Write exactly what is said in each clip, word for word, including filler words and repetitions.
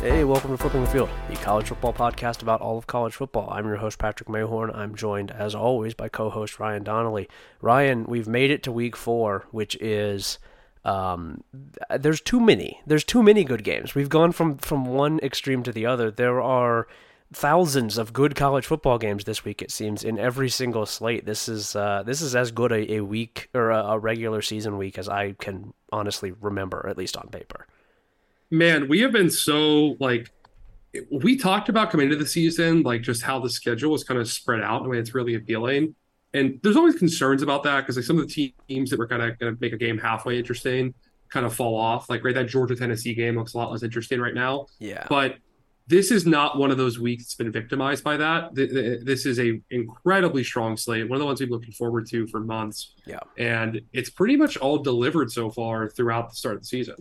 Hey, welcome to Flipping the Field, the college football podcast about all of college football. I'm your host, Patrick Mayhorn. I'm joined, as always, by co-host Ryan Donnelly. Ryan, we've made it to week four, which is... Um, there's too many. There's too many good games. We've gone from, from one extreme to the other. There are thousands of good college football games this week, it seems, in every single slate. This is uh, this is as good a, a week or a, a regular season week as I can honestly remember, at least on paper. Man, we have been so, like, we talked about coming into the season, like, just how the schedule was kind of spread out in a way that's really appealing. And there's always concerns about that because, like, some of the teams that were kind of going to make a game halfway interesting kind of fall off. Like, right, that Georgia-Tennessee game looks a lot less interesting right now. Yeah. But this is not one of those weeks that's been victimized by that. This is an incredibly strong slate, one of the ones we've been looking forward to for months. Yeah. And it's pretty much all delivered so far throughout the start of the season.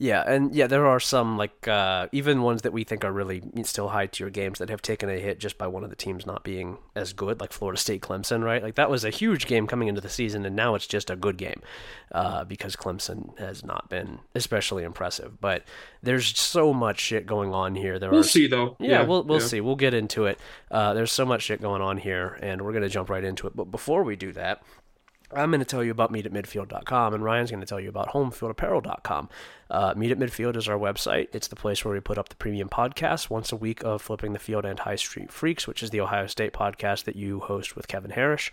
Yeah, and yeah, there are some, like, uh, even ones that we think are really still high-tier games that have taken a hit just by one of the teams not being as good, like Florida State-Clemson, right? Like, that was a huge game coming into the season, and now it's just a good game uh, because Clemson has not been especially impressive. But there's so much shit going on here. There we'll are... see, though. Yeah, yeah we'll we'll yeah. see. We'll get into it. Uh, there's so much shit going on here, and we're going to jump right into it. But before we do that, I'm going to tell you about meet at midfield dot com, and Ryan's going to tell you about homefield apparel dot com. Uh, Meet at Midfield is our website. It's the place where we put up the premium podcast once a week of Flipping the Field and High Street Freaks, which is the Ohio State podcast that you host with Kevin Harris.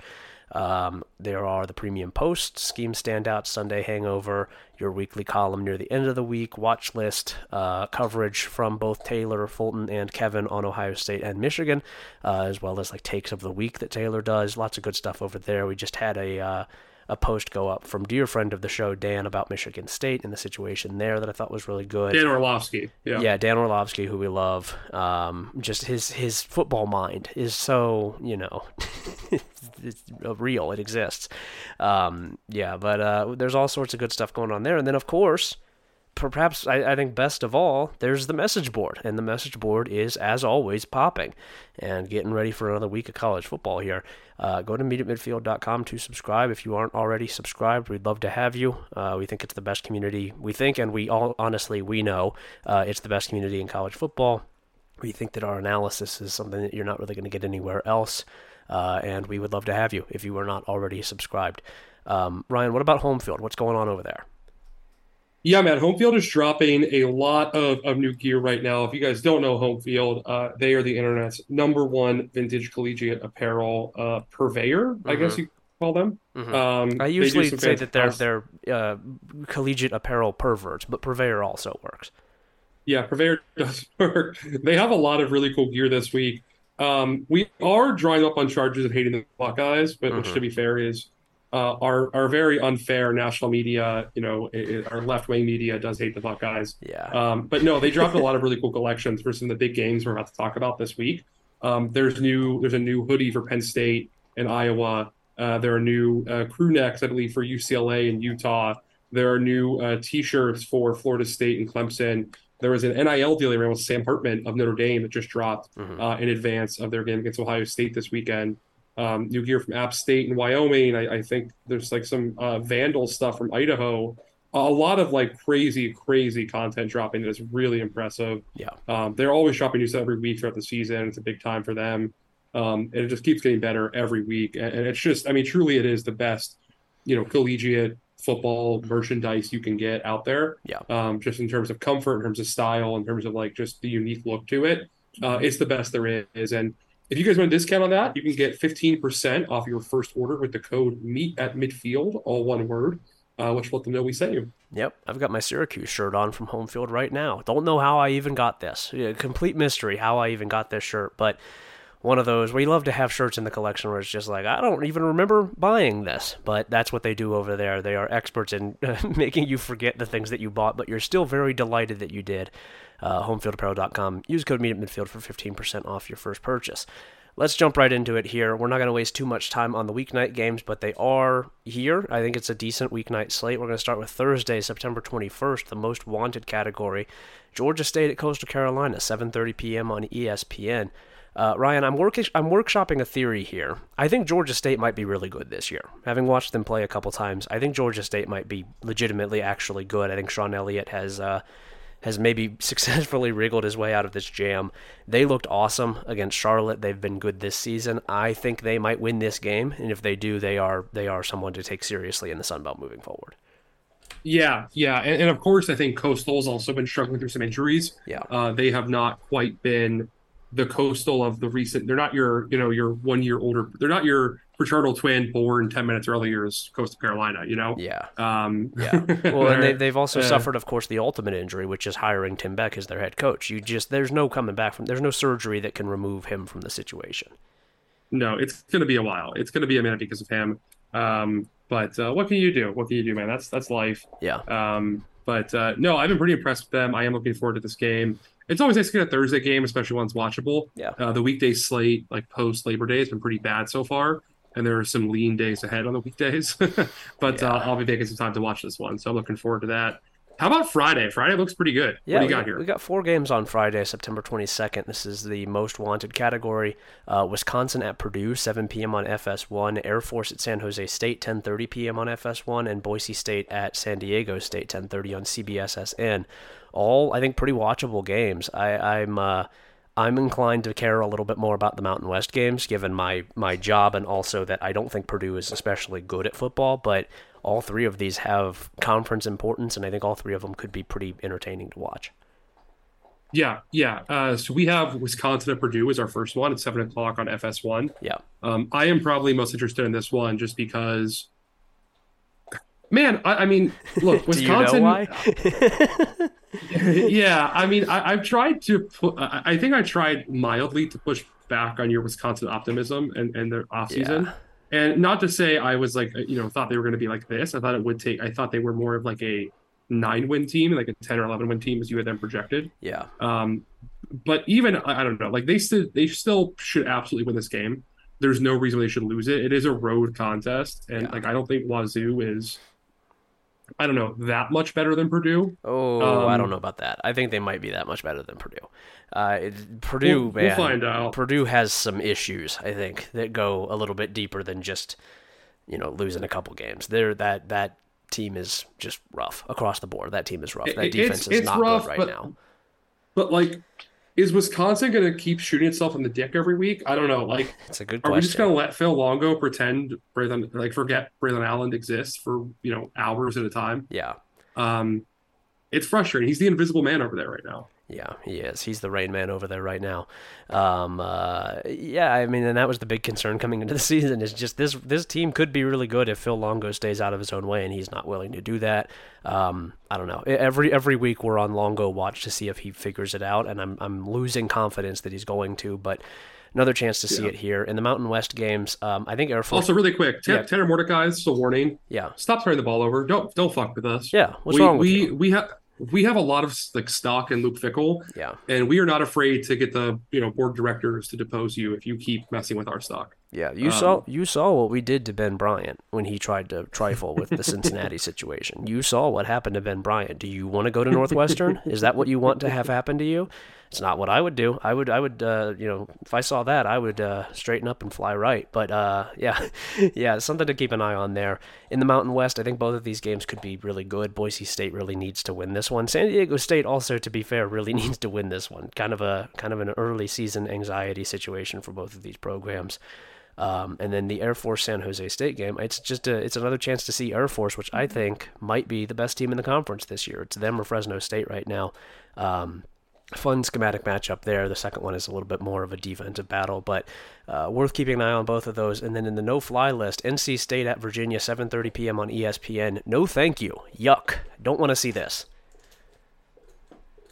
Um, there are the premium posts, scheme standouts, Sunday hangover, your weekly column near the end of the week, watch list, uh, coverage from both Taylor, Fulton, and Kevin on Ohio State and Michigan, uh, as well as, like, takes of the week that Taylor does. Lots of good stuff over there. We just had a... Uh, a post go up from dear friend of the show, Dan, about Michigan State and the situation there that I thought was really good. Dan Orlovsky. Yeah, yeah Dan Orlovsky, who we love. Um, just his his football mind is so, you know, it's real. It exists. Um, yeah, but uh, there's all sorts of good stuff going on there. And then, of course, perhaps I, I think best of all, there's the message board. And the message board is, as always, popping and getting ready for another week of college football here. Uh, go to meet at midfield dot com to subscribe. If you aren't already subscribed, we'd love to have you. Uh, we think it's the best community. We think, and we all honestly, we know uh, it's the best community in college football. We think that our analysis is something that you're not really going to get anywhere else. Uh, and we would love to have you if you are not already subscribed. Um, Ryan, what about Homefield? What's going on over there? Yeah, man, Homefield is dropping a lot of, of new gear right now. If you guys don't know Homefield, uh, they are the internet's number one vintage collegiate apparel uh, purveyor, mm-hmm. I guess you call them. Mm-hmm. Um, I usually say that they're they're uh, collegiate apparel perverts, but purveyor also works. Yeah, purveyor does work. They have a lot of really cool gear this week. Um, we are drawing up on charges of hating the Buckeyes, but mm-hmm. which, to be fair, is... Uh, our our very unfair national media, you know, it, it, our left-wing media does hate the Buckeyes. Yeah. Um, but no, they dropped a lot of really cool collections for some of the big games we're about to talk about this week. Um, there's new there's a new hoodie for Penn State and Iowa. Uh, there are new uh, crew necks, I believe, for U C L A and Utah. There are new uh, T-shirts for Florida State and Clemson. There was an N I L deal they ran with Sam Hartman of Notre Dame that just dropped mm-hmm. uh, in advance of their game against Ohio State this weekend. Um, new gear from App State and Wyoming. I, I think there's like some uh, Vandal stuff from Idaho. A lot of like crazy, crazy content dropping that is really impressive. Yeah, um, they're always dropping new stuff every week throughout the season. It's a big time for them, um, and it just keeps getting better every week. And, and it's just, I mean, truly, it is the best, you know, collegiate football merchandise you can get out there. Yeah, um, just in terms of comfort, in terms of style, in terms of like just the unique look to it. Uh, it's the best there is, and if you guys want a discount on that, you can get fifteen percent off your first order with the code Meet at Midfield, all one word, uh, which will let them know we sent you. Yep, I've got my Syracuse shirt on from Homefield right now. Don't know how I even got this. Yeah, complete mystery how I even got this shirt, but one of those where you love to have shirts in the collection where it's just like, I don't even remember buying this, but that's what they do over there. They are experts in making you forget the things that you bought, but you're still very delighted that you did. Uh, homefield apparel dot com. Use code meet at midfield for fifteen percent off your first purchase. Let's jump right into it here. We're not going to waste too much time on the weeknight games, but they are here. I think it's a decent weeknight slate. We're going to start with Thursday, September twenty-first, the most wanted category. Georgia State at Coastal Carolina, seven thirty p.m. on E S P N. Uh, Ryan, I'm work- I'm workshopping a theory here. I think Georgia State might be really good this year. Having watched them play a couple times, I think Georgia State might be legitimately actually good. I think Shawn Elliott has... Uh, has maybe successfully wriggled his way out of this jam. They looked awesome against Charlotte. They've been good this season. I think they might win this game, and if they do, they are they are someone to take seriously in the Sun Belt moving forward. Yeah, yeah, and, and of course, I think Coastal's also been struggling through some injuries. Yeah, uh, they have not quite been the Coastal of the recent. They're not your, you know, your one year older. They're not your fraternal twin born ten minutes earlier is Coastal Carolina, you know? Yeah. Um, yeah. Well, and they, they've also uh, suffered, of course, the ultimate injury, which is hiring Tim Beck as their head coach. You just, there's no coming back from, there's no surgery that can remove him from the situation. No, it's going to be a while. It's going to be a minute because of him. Um, but uh, what can you do? What can you do, man? That's, that's life. Yeah. Um, but uh, no, I've been pretty impressed with them. I am looking forward to this game. It's always nice to get a Thursday game, especially when it's watchable. Yeah. Uh, the weekday slate, like post Labor Day, has been pretty bad so far. And there are some lean days ahead on the weekdays. But yeah. uh, I'll be taking some time to watch this one, so I'm looking forward to that. How about Friday? Friday looks pretty good. Yeah, what do you got we, here? We got four games on Friday, September twenty-second. This is the most wanted category. Uh, Wisconsin at Purdue, seven p.m. on F S one. Air Force at San Jose State, ten thirty p.m. on F S one. And Boise State at San Diego State, ten thirty on C B S S N. All, I think, pretty watchable games. I, I'm... Uh, I'm inclined to care a little bit more about the Mountain West games, given my, my job, and also that I don't think Purdue is especially good at football, but all three of these have conference importance, and I think all three of them could be pretty entertaining to watch. Yeah, yeah. Uh, so we have Wisconsin at Purdue is our first one at seven o'clock on F S one. Yeah. Um, I am probably most interested in this one just because... Man, I, I mean, look, Wisconsin. Do you know why? Yeah, I mean, I, I've tried to. Pu- I think I tried mildly to push back on your Wisconsin optimism and, and their offseason. Yeah. And not to say I was like, you know, thought they were going to be like this. I thought it would take. I thought they were more of like a nine-win team, like a ten or eleven-win team, as you had them projected. Yeah. Um, but even I don't know, like they still they still should absolutely win this game. There's no reason they should lose it. It is a road contest, and yeah. like I don't think Wazoo is. I don't know, that much better than Purdue? Oh, um, I don't know about that. I think they might be that much better than Purdue. Uh, it, Purdue, we'll, man, we'll find out. Purdue has some issues, I think, that go a little bit deeper than just, you know, losing a couple games. They're, that that team is just rough across the board. That team is rough. That it, defense it's, is it's not rough, good right but, now. But, like, is Wisconsin going to keep shooting itself in the dick every week? I don't know. Like, it's a good question. Are we just going to let Phil Longo pretend Braylon, like forget Braylon Allen exists for, you know, hours at a time? Yeah. Um, it's frustrating. He's the invisible man over there right now. Yeah, he is. He's the rain man over there right now. Um, uh, yeah, I mean, and that was the big concern coming into the season is just this, this team could be really good if Phil Longo stays out of his own way, and he's not willing to do that. Um, I don't know. Every every week we're on Longo watch to see if he figures it out, and I'm I'm losing confidence that he's going to, but another chance to see yeah. it here. In the Mountain West games, um, I think Air Force... Also, really quick, T- yeah. Tanner Mordecai, this is a warning. Yeah. Stop throwing the ball over. Don't don't fuck with us. Yeah, what's we, wrong with we, you? We have... We have a lot of like stock in Luke Fickell, yeah, and we are not afraid to get the you know board of directors to depose you if you keep messing with our stock. Yeah, you um, saw you saw what we did to Ben Bryant when he tried to trifle with the Cincinnati situation. You saw what happened to Ben Bryant. Do you want to go to Northwestern? Is that what you want to have happen to you? It's not what I would do. I would, I would, uh, you know, if I saw that, I would uh, straighten up and fly right. But uh, yeah, yeah, something to keep an eye on there. In the Mountain West, I think both of these games could be really good. Boise State really needs to win this one. San Diego State also, to be fair, really needs to win this one. Kind of a kind of an early season anxiety situation for both of these programs. Um, and then the Air Force San Jose State game. It's just a, it's another chance to see Air Force, which I think might be the best team in the conference this year. It's them or Fresno State right now. Um, Fun schematic matchup there. The second one is a little bit more of a defensive battle, but uh, worth keeping an eye on both of those. And then in the no-fly list, N C State at Virginia, seven thirty p.m. on E S P N. No thank you. Yuck. Don't want to see this.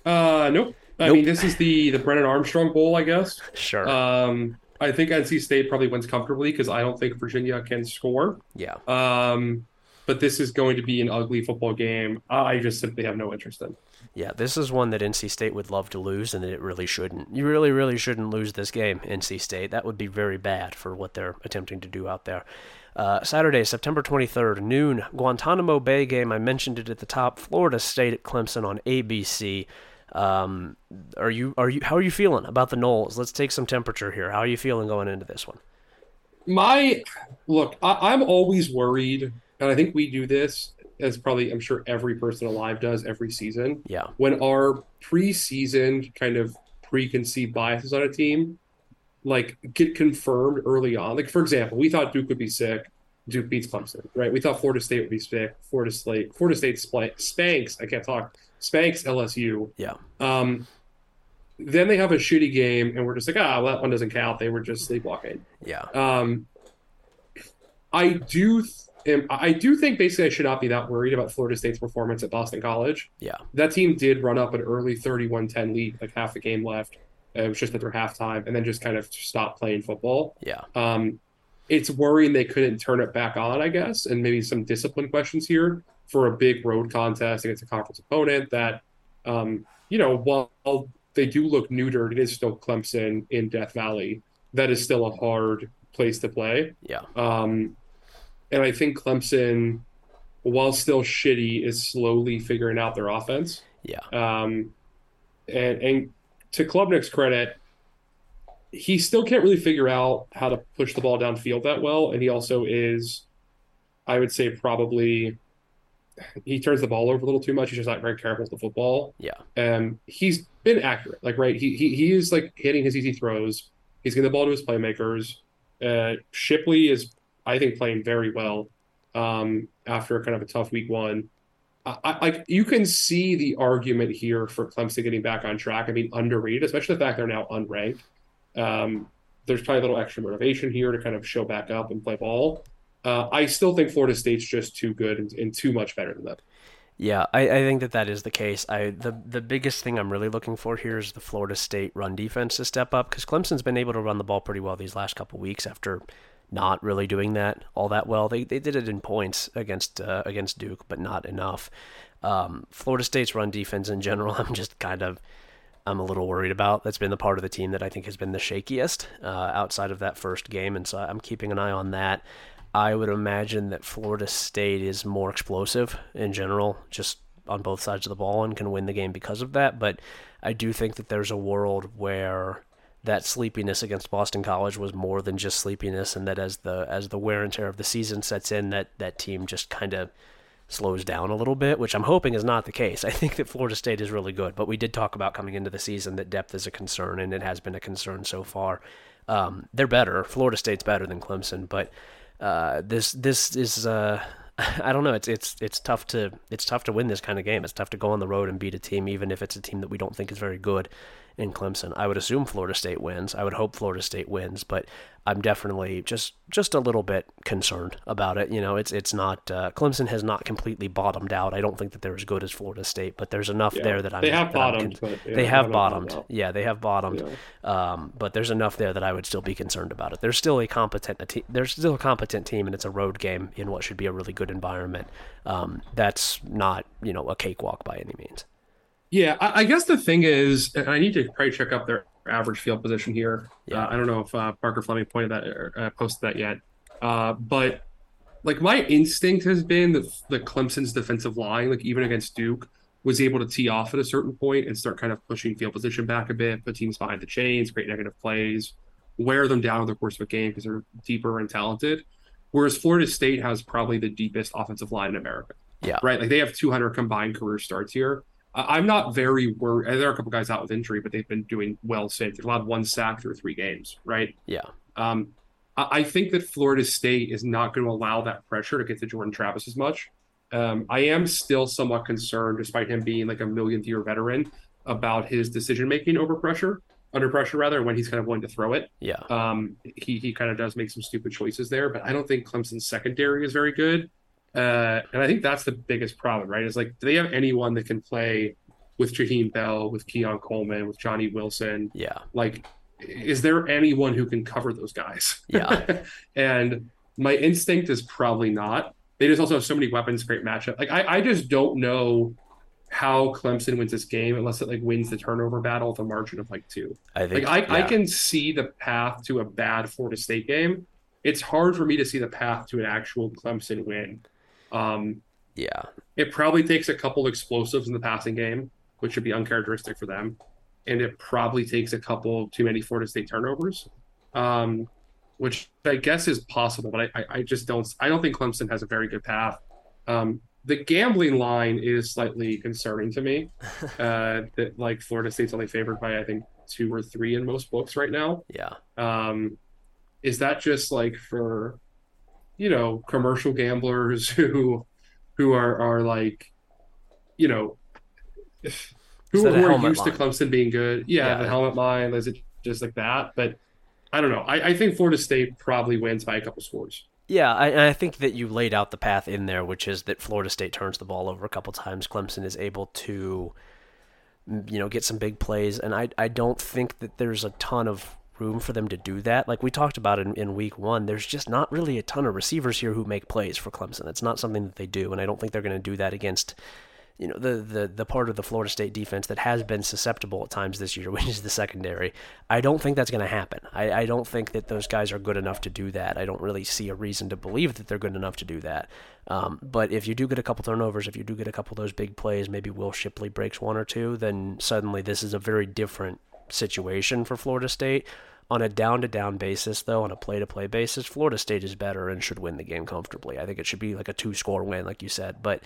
Uh, nope. I nope. mean, this is the, the Brennan Armstrong Bowl, I guess. Sure. Um, I think N C State probably wins comfortably because I don't think Virginia can score. Yeah. Um, but this is going to be an ugly football game. I just simply have no interest in. Yeah, this is one that N C State would love to lose, and that it really shouldn't. You really, really shouldn't lose this game, N C State. That would be very bad for what they're attempting to do out there. Uh, Saturday, September twenty-third, noon, Guantanamo Bay game. I mentioned it at the top. Florida State at Clemson on A B C. Um, are you, are you, how are you feeling about the Noles? Let's take some temperature here. How are you feeling going into this one? My look, I, I'm always worried, and I think we do this. as probably I'm sure every person alive does every season. Yeah. When our preseason kind of preconceived biases on a team like get confirmed early on. Like for example, we thought Duke would be sick. Duke beats Clemson, right? We thought Florida State would be sick. Florida State, Florida State spanks. I can't talk. Spanks L S U. Yeah. Um. Then they have a shitty game, and we're just like, ah, well, that one doesn't count. They were just sleepwalking. Yeah. Um. I do. Th- am, I do think basically I should not be that worried about Florida State's performance at Boston College. Yeah. That team did run up an early thirty-one ten lead, like half the game left. It was just at their halftime, and then just kind of stopped playing football. Yeah. Um. It's worrying they couldn't turn it back on, I guess, and maybe some discipline questions here for a big road contest against a conference opponent that, um, you know, while they do look neutered, it is still Clemson in Death Valley. That is still a hard place to play. Yeah. Um, and I think Clemson, while still shitty, is slowly figuring out their offense. Yeah. Um, and, and to Klubnik's credit, he still can't really figure out how to push the ball downfield that well. And he also is, I would say probably, he turns the ball over a little too much. He's just not very careful with the football. Yeah. Um, he's been accurate. Like, right, he he he is like hitting his easy throws. He's getting the ball to his playmakers. Uh, Shipley is, I think, playing very well um, after kind of a tough week one. I, like you can see the argument here for Clemson getting back on track. I mean, underrated, especially the fact they're now unranked. Um, there's probably a little extra motivation here to kind of show back up and play ball. Uh, I still think Florida State's just too good and, and too much better than that. Yeah, I, I think that that is the case. I the, the biggest thing I'm really looking for here is the Florida State run defense to step up, because Clemson's been able to run the ball pretty well these last couple weeks after not really doing that all that well. They they did it in points against uh, against Duke, but not enough. Um, Florida State's run defense in general, I'm just kind of... I'm a little worried about. That's been the part of the team that I think has been the shakiest uh, outside of that first game, and so I'm keeping an eye on that. I would imagine that Florida State is more explosive in general, just on both sides of the ball, and can win the game because of that, but I do think that there's a world where that sleepiness against Boston College was more than just sleepiness, and that as the as the wear and tear of the season sets in, that, that team just kind of slows down a little bit, which I'm hoping is not the case. I think that Florida State is really good, but we did talk about coming into the season that depth is a concern, and it has been a concern so far. Um, they're better. Florida State's better than Clemson, but uh, this this is uh, I don't know. It's it's it's tough to it's tough to win this kind of game. It's tough to go on the road and beat a team, even if it's a team that we don't think is very good in Clemson. I would assume Florida State wins. I would hope Florida State wins, but I'm definitely just just a little bit concerned about it. You know, it's it's not uh, Clemson has not completely bottomed out. I don't think that they're as good as Florida State, but there's enough yeah, there that I'm they have bottomed. Con- yeah, they have bottomed. Yeah, they have bottomed. Yeah. Um, but there's enough there that I would still be concerned about it. There's still a competent a te- there's still a competent team, and it's a road game in what should be a really good environment. Um, that's not, you know, a cakewalk by any means. Yeah, I, I guess the thing is, and I need to probably check up their average field position here. Yeah. Uh, I don't know if uh, Parker Fleming pointed that or uh, posted that yet. Uh, but like my instinct has been that the Clemson's defensive line, like even against Duke, was able to tee off at a certain point and start kind of pushing field position back a bit, put teams behind the chains, create negative plays, wear them down over the course of a game because they're deeper and talented. Whereas Florida State has probably the deepest offensive line in America. Yeah. Right. Like they have two hundred combined career starts here. I'm not very worried. There are a couple guys out with injury, but they've been doing well since. They've allowed one sack through three games, right? Yeah. Um, I think that Florida State is not going to allow that pressure to get to Jordan Travis as much. Um, I am still somewhat concerned, despite him being like a millionth year veteran, about his decision making over pressure, under pressure rather, when he's kind of willing to throw it. Yeah. Um, he he kind of does make some stupid choices there, but I don't think Clemson's secondary is very good. Uh, and I think that's the biggest problem, right? Is like, do they have anyone that can play with Jaheim Bell, with Keon Coleman, with Johnny Wilson? Yeah. Like, is there anyone who can cover those guys? Yeah. And my instinct is probably not. They just also have so many weapons, great matchup. Like, I, I just don't know how Clemson wins this game unless it like wins the turnover battle with a margin of like two. I think. Like, I, yeah. I can see the path to a bad Florida State game. It's hard for me to see the path to an actual Clemson win. Um, yeah, it probably takes a couple explosives in the passing game, which should be uncharacteristic for them. And it probably takes a couple too many Florida State turnovers, um, which I guess is possible, but I, I, I just don't, I don't think Clemson has a very good path. Um, The gambling line is slightly concerning to me. Uh, that like Florida State's only favored by I think two or three in most books right now. Yeah. Um, is that just like for, you know, commercial gamblers who, who are are like, you know, who are used to Clemson being good? Yeah, yeah, the helmet line. Is it just like that? But I don't know. I, I think Florida State probably wins by a couple scores. Yeah, I, I think that you laid out the path in there, which is that Florida State turns the ball over a couple times. Clemson is able to, you know, get some big plays, and I I don't think that there's a ton of room for them to do that. Like we talked about in, in week one, there's just not really a ton of receivers here who make plays for Clemson. It's not something that they do, and I don't think they're going to do that against, you know, the, the, the part of the Florida State defense that has been susceptible at times this year, which is the secondary. I don't think that's going to happen. I, I don't think that those guys are good enough to do that. I don't really see a reason to believe that they're good enough to do that. Um, but if you do get a couple turnovers, if you do get a couple of those big plays, maybe Will Shipley breaks one or two, then suddenly this is a very different situation for Florida State. On a down-to-down basis, though, on a play-to-play basis, Florida State is better and should win the game comfortably. I think it should be like a two-score win, like you said, but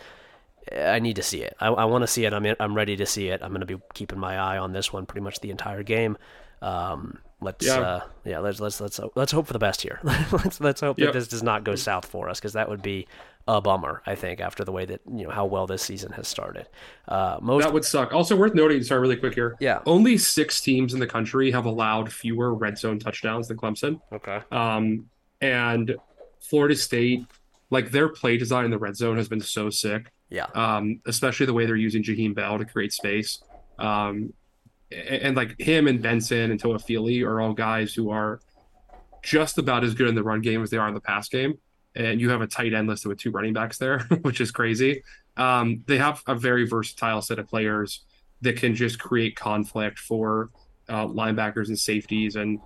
I need to see it. I, I want to see it. I'm in, I'm ready to see it. I'm going to be keeping my eye on this one pretty much the entire game. Um, let's yeah. Uh, yeah, let's let's let's let's hope for the best here. let's let's hope yep. that this does not go south for us, because that would be a bummer. I think after the way that, you know, how well this season has started, uh, most that would suck. Also worth noting, sorry, really quick here. Yeah, only six teams in the country have allowed fewer red zone touchdowns than Clemson. Okay, um, and Florida State, like their play design in the red zone has been so sick. Yeah. Um, especially the way they're using Jaheim Bell to create space. Um, and, and like him and Benson and Toa Feely are all guys who are just about as good in the run game as they are in the pass game. And you have a tight end listed with two running backs there, which is crazy. Um, they have a very versatile set of players that can just create conflict for uh, linebackers and safeties. And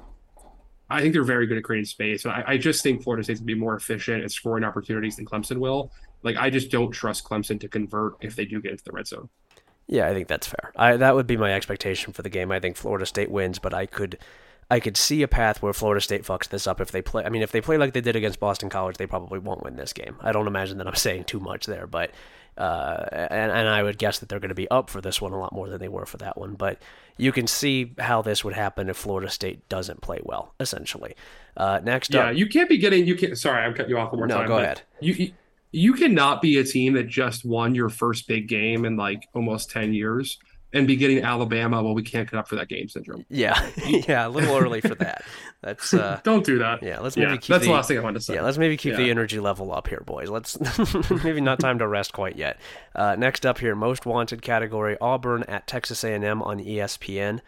I think they're very good at creating space. And I, I just think Florida State's going to be more efficient at scoring opportunities than Clemson will. Like, I just don't trust Clemson to convert if they do get into the red zone. Yeah, I think that's fair. I, that would be my expectation for the game. I think Florida State wins, but I could I could see a path where Florida State fucks this up if they play. I mean, if they play like they did against Boston College, they probably won't win this game. I don't imagine that I'm saying too much there, but uh, and, and I would guess that they're going to be up for this one a lot more than they were for that one. But you can see how this would happen if Florida State doesn't play well, essentially. Uh, next yeah, up. Yeah, you can't be getting – You can't. Sorry, I've cut you off one more no, time. No, go ahead. You, you, You cannot be a team that just won your first big game in like almost ten years and be getting Alabama, well, we can't get up for that game syndrome. Yeah, yeah, a little early for that. That's uh, don't do that. Yeah, let's maybe yeah, keep that's the, the last thing I wanted to say. Yeah, let's maybe keep yeah. the energy level up here, boys. Let's maybe not time to rest quite yet. Uh, next up here, most wanted category: Auburn at Texas A and M on E S P N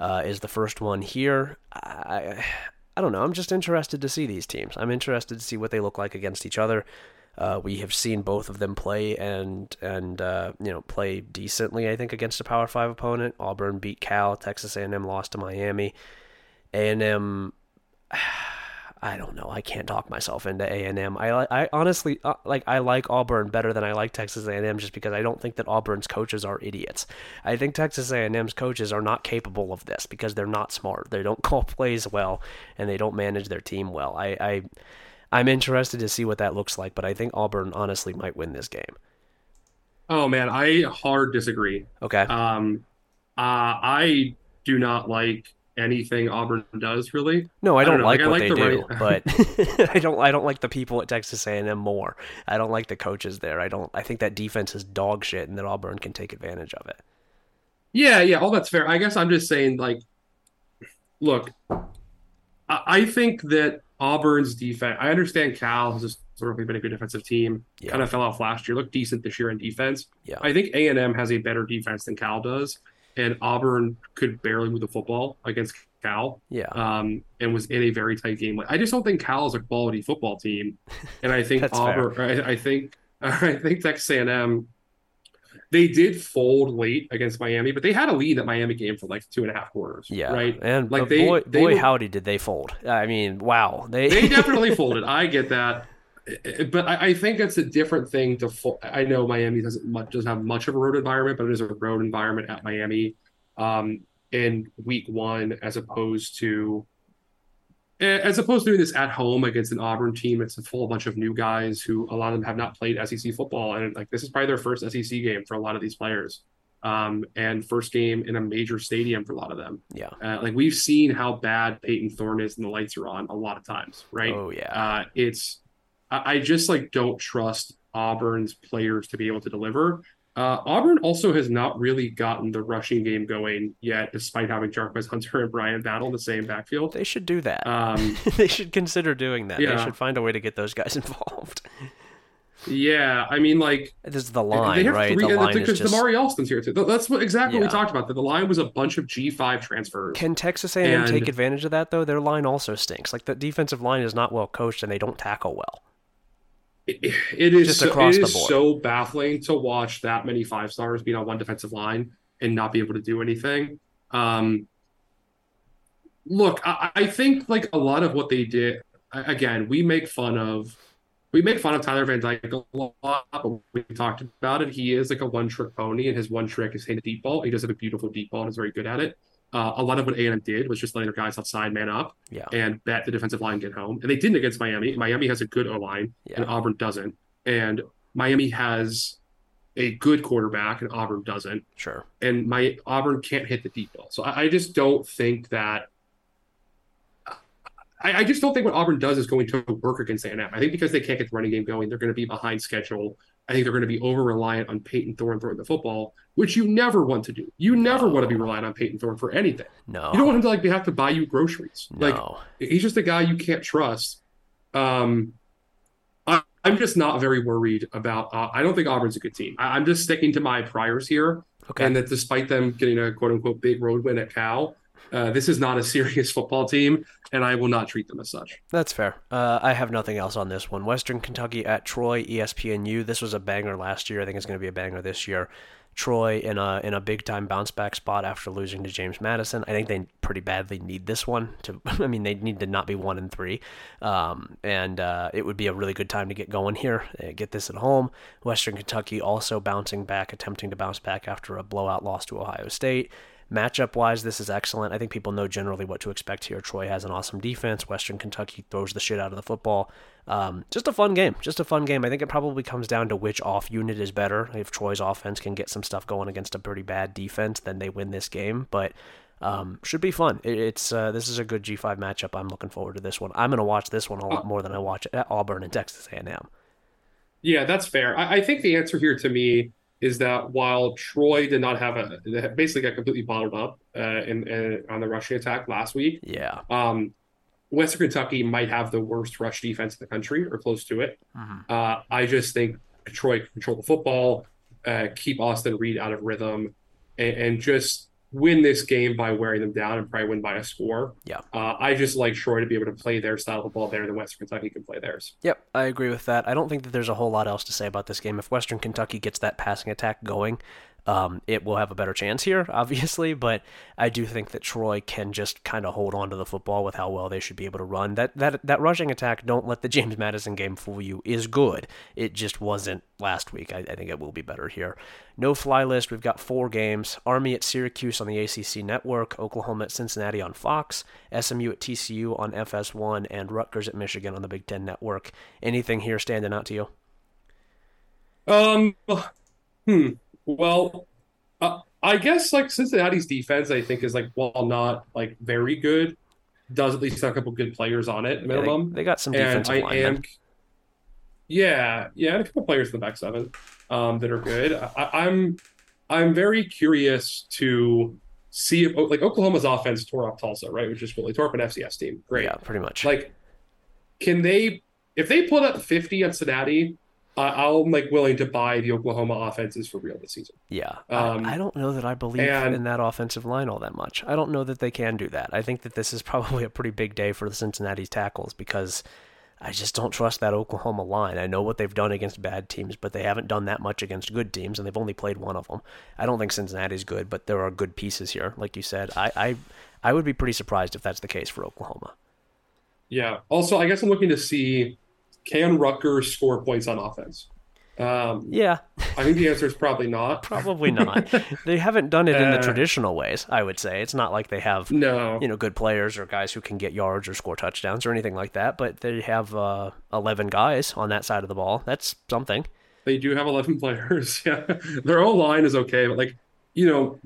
uh, is the first one here. I I don't know. I'm just interested to see these teams. I'm interested to see what they look like against each other. Uh, we have seen both of them play and and uh, you know play decently, I think, against a Power Five opponent. Auburn beat Cal. Texas A and M lost to Miami. A and M, I don't know. I can't talk myself into A and M. I I honestly like I like Auburn better than I like Texas A and M, just because I don't think that Auburn's coaches are idiots. I think Texas A and M's coaches are not capable of this because they're not smart. They don't call plays well and they don't manage their team well. I. I I'm interested to see what that looks like, but I think Auburn honestly might win this game. Oh, man, I hard disagree. Okay. Um, uh, I do not like anything Auburn does, really. No, I don't, I don't like, like what like they the do, right... but I don't I don't like the people at Texas A and M more. I don't like the coaches there. I don't. I think that defense is dog shit and that Auburn can take advantage of it. Yeah, yeah, all that's fair. I guess I'm just saying, like, look, I, I think that Auburn's defense, I understand Cal has historically been a good defensive team, yeah. kind of fell off last year, looked decent this year in defense. Yeah. I think A and M has a better defense than Cal does, and Auburn could barely move the football against Cal yeah. um, and was in a very tight game. I just don't think Cal is a quality football team, and I think Auburn, I, I think I think Texas A and M, they did fold late against Miami, but they had a lead at Miami game for like two and a half quarters. Yeah, right. And like they, boy, they boy were, howdy, did they fold? I mean, wow, they they definitely folded. I get that, but I, I think it's a different thing to fold. I know Miami doesn't much, doesn't have much of a road environment, but it is a road environment at Miami um, in week one as opposed to as opposed to doing this at home against an Auburn team, it's a full bunch of new guys who a lot of them have not played S E C football. And like, this is probably their first S E C game for a lot of these players. Um, and first game in a major stadium for a lot of them. Yeah. Uh, like we've seen how bad Peyton Thorne is and the lights are on a lot of times, right? Oh yeah. Uh, it's, I, I just like, don't trust Auburn's players to be able to deliver. Uh, Auburn also has not really gotten the rushing game going yet, despite having Jarvis Hunter and Brian Battle in the same backfield. They should do that. Um, they should consider doing that. Yeah. They should find a way to get those guys involved. Yeah, I mean, like... This is the line, right? Three, the line is just... Damari Alston's here, too. That's what, exactly yeah. what we talked about. The line was a bunch of G five transfers. Can Texas A and M and... take advantage of that, though? Their line also stinks. Like, the defensive line is not well coached, and they don't tackle well. It, it is, just so, across it the is board. so baffling to watch that many five-stars being on one defensive line and not be able to do anything. Um, look, I, I think, like, a lot of what they did... Again, we make fun of... We make fun of Tyler Van Dyke a lot, but we talked about it. He is like a one-trick pony, and his one trick is hitting the deep ball. He does have a beautiful deep ball and is very good at it. Uh, a lot of what A and M did was just letting their guys outside man up yeah. and bet the defensive line get home. And they didn't against Miami. Miami has a good O-line, yeah. and Auburn doesn't. And Miami has a good quarterback, and Auburn doesn't. Sure. And my Auburn can't hit the deep ball. So I, I just don't think that I just don't think what Auburn does is going to work against A and M. I think because they can't get the running game going, they're going to be behind schedule. I think they're going to be over-reliant on Peyton Thorne throwing the football, which you never want to do. You never no. want to be reliant on Peyton Thorne for anything. No. You don't want him to like have to buy you groceries. No. Like, he's just a guy you can't trust. Um, I, I'm just not very worried about uh, – I don't think Auburn's a good team. I, I'm just sticking to my priors here. Okay. And that despite them getting a quote-unquote big road win at Cal – Uh, this is not a serious football team, and I will not treat them as such. That's fair. Uh, I have nothing else on this one. Western Kentucky at Troy, E S P N U. This was a banger last year. I think it's going to be a banger this year. Troy in a in a big-time bounce-back spot after losing to James Madison. I think they pretty badly need this one. To, I mean, they need to not be one and three. Um, and uh, it would be a really good time to get going here, get this at home. Western Kentucky also bouncing back, attempting to bounce back after a blowout loss to Ohio State. Matchup-wise, this is excellent. I think people know generally what to expect here. Troy has an awesome defense. Western Kentucky throws the shit out of the football. Um, just a fun game. Just a fun game. I think it probably comes down to which off unit is better. If Troy's offense can get some stuff going against a pretty bad defense, then they win this game. But um, should be fun. It, it's uh, this is a good G five matchup. I'm looking forward to this one. I'm going to watch this one a lot more than I watch at Auburn and Texas A and M. Yeah, that's fair. I, I think the answer here to me is that while Troy did not have a basically got completely bottled up uh, in, in on the rushing attack last week, yeah, um, Western Kentucky might have the worst rush defense in the country or close to it. Mm-hmm. Uh, I just think Troy can control the football, uh, keep Austin Reed out of rhythm, and, and just win this game by wearing them down and probably win by a score. Yeah. Uh, I just like Troy to be able to play their style of ball better than Western Kentucky can play theirs. Yep, I agree with that. I don't think that there's a whole lot else to say about this game. If Western Kentucky gets that passing attack going, um, it will have a better chance here, obviously, but I do think that Troy can just kind of hold on to the football with how well they should be able to run. That that that rushing attack, don't let the James Madison game fool you, is good. It just wasn't last week. I, I think it will be better here. No fly list. We've got four games. Army at Syracuse on the A C C Network, Oklahoma at Cincinnati on Fox, S M U at T C U on F S one, and Rutgers at Michigan on the Big Ten Network. Anything here standing out to you? Um, hmm. Well, uh, I guess like Cincinnati's defense, I think, is like while not like very good, does at least have a couple good players on it. Minimum, yeah, they, they got some defensive and linemen. I am, yeah, yeah, and a couple players in the back seven um, that are good. I, I'm, I'm very curious to see if like Oklahoma's offense tore up Tulsa, right? Which is really tore up an F C S team. Great, yeah, pretty much. Like, can they if they put up fifty on Cincinnati? I'm like willing to buy the Oklahoma offenses for real this season. Yeah. Um, I, I don't know that I believe and, in that offensive line all that much. I don't know that they can do that. I think that this is probably a pretty big day for the Cincinnati's tackles because I just don't trust that Oklahoma line. I know what they've done against bad teams, but they haven't done that much against good teams, and they've only played one of them. I don't think Cincinnati's good, but there are good pieces here. Like you said, I, I, I would be pretty surprised if that's the case for Oklahoma. Yeah. Also, I guess I'm looking to see – can Rutgers score points on offense? Um, yeah. I think the answer is probably not. Probably not. They haven't done it in the uh, traditional ways, I would say. It's not like they have no. you know, good players or guys who can get yards or score touchdowns or anything like that, but they have uh, eleven guys on that side of the ball. That's something. They do have eleven players. Yeah. Their O-line is okay, but like, you know,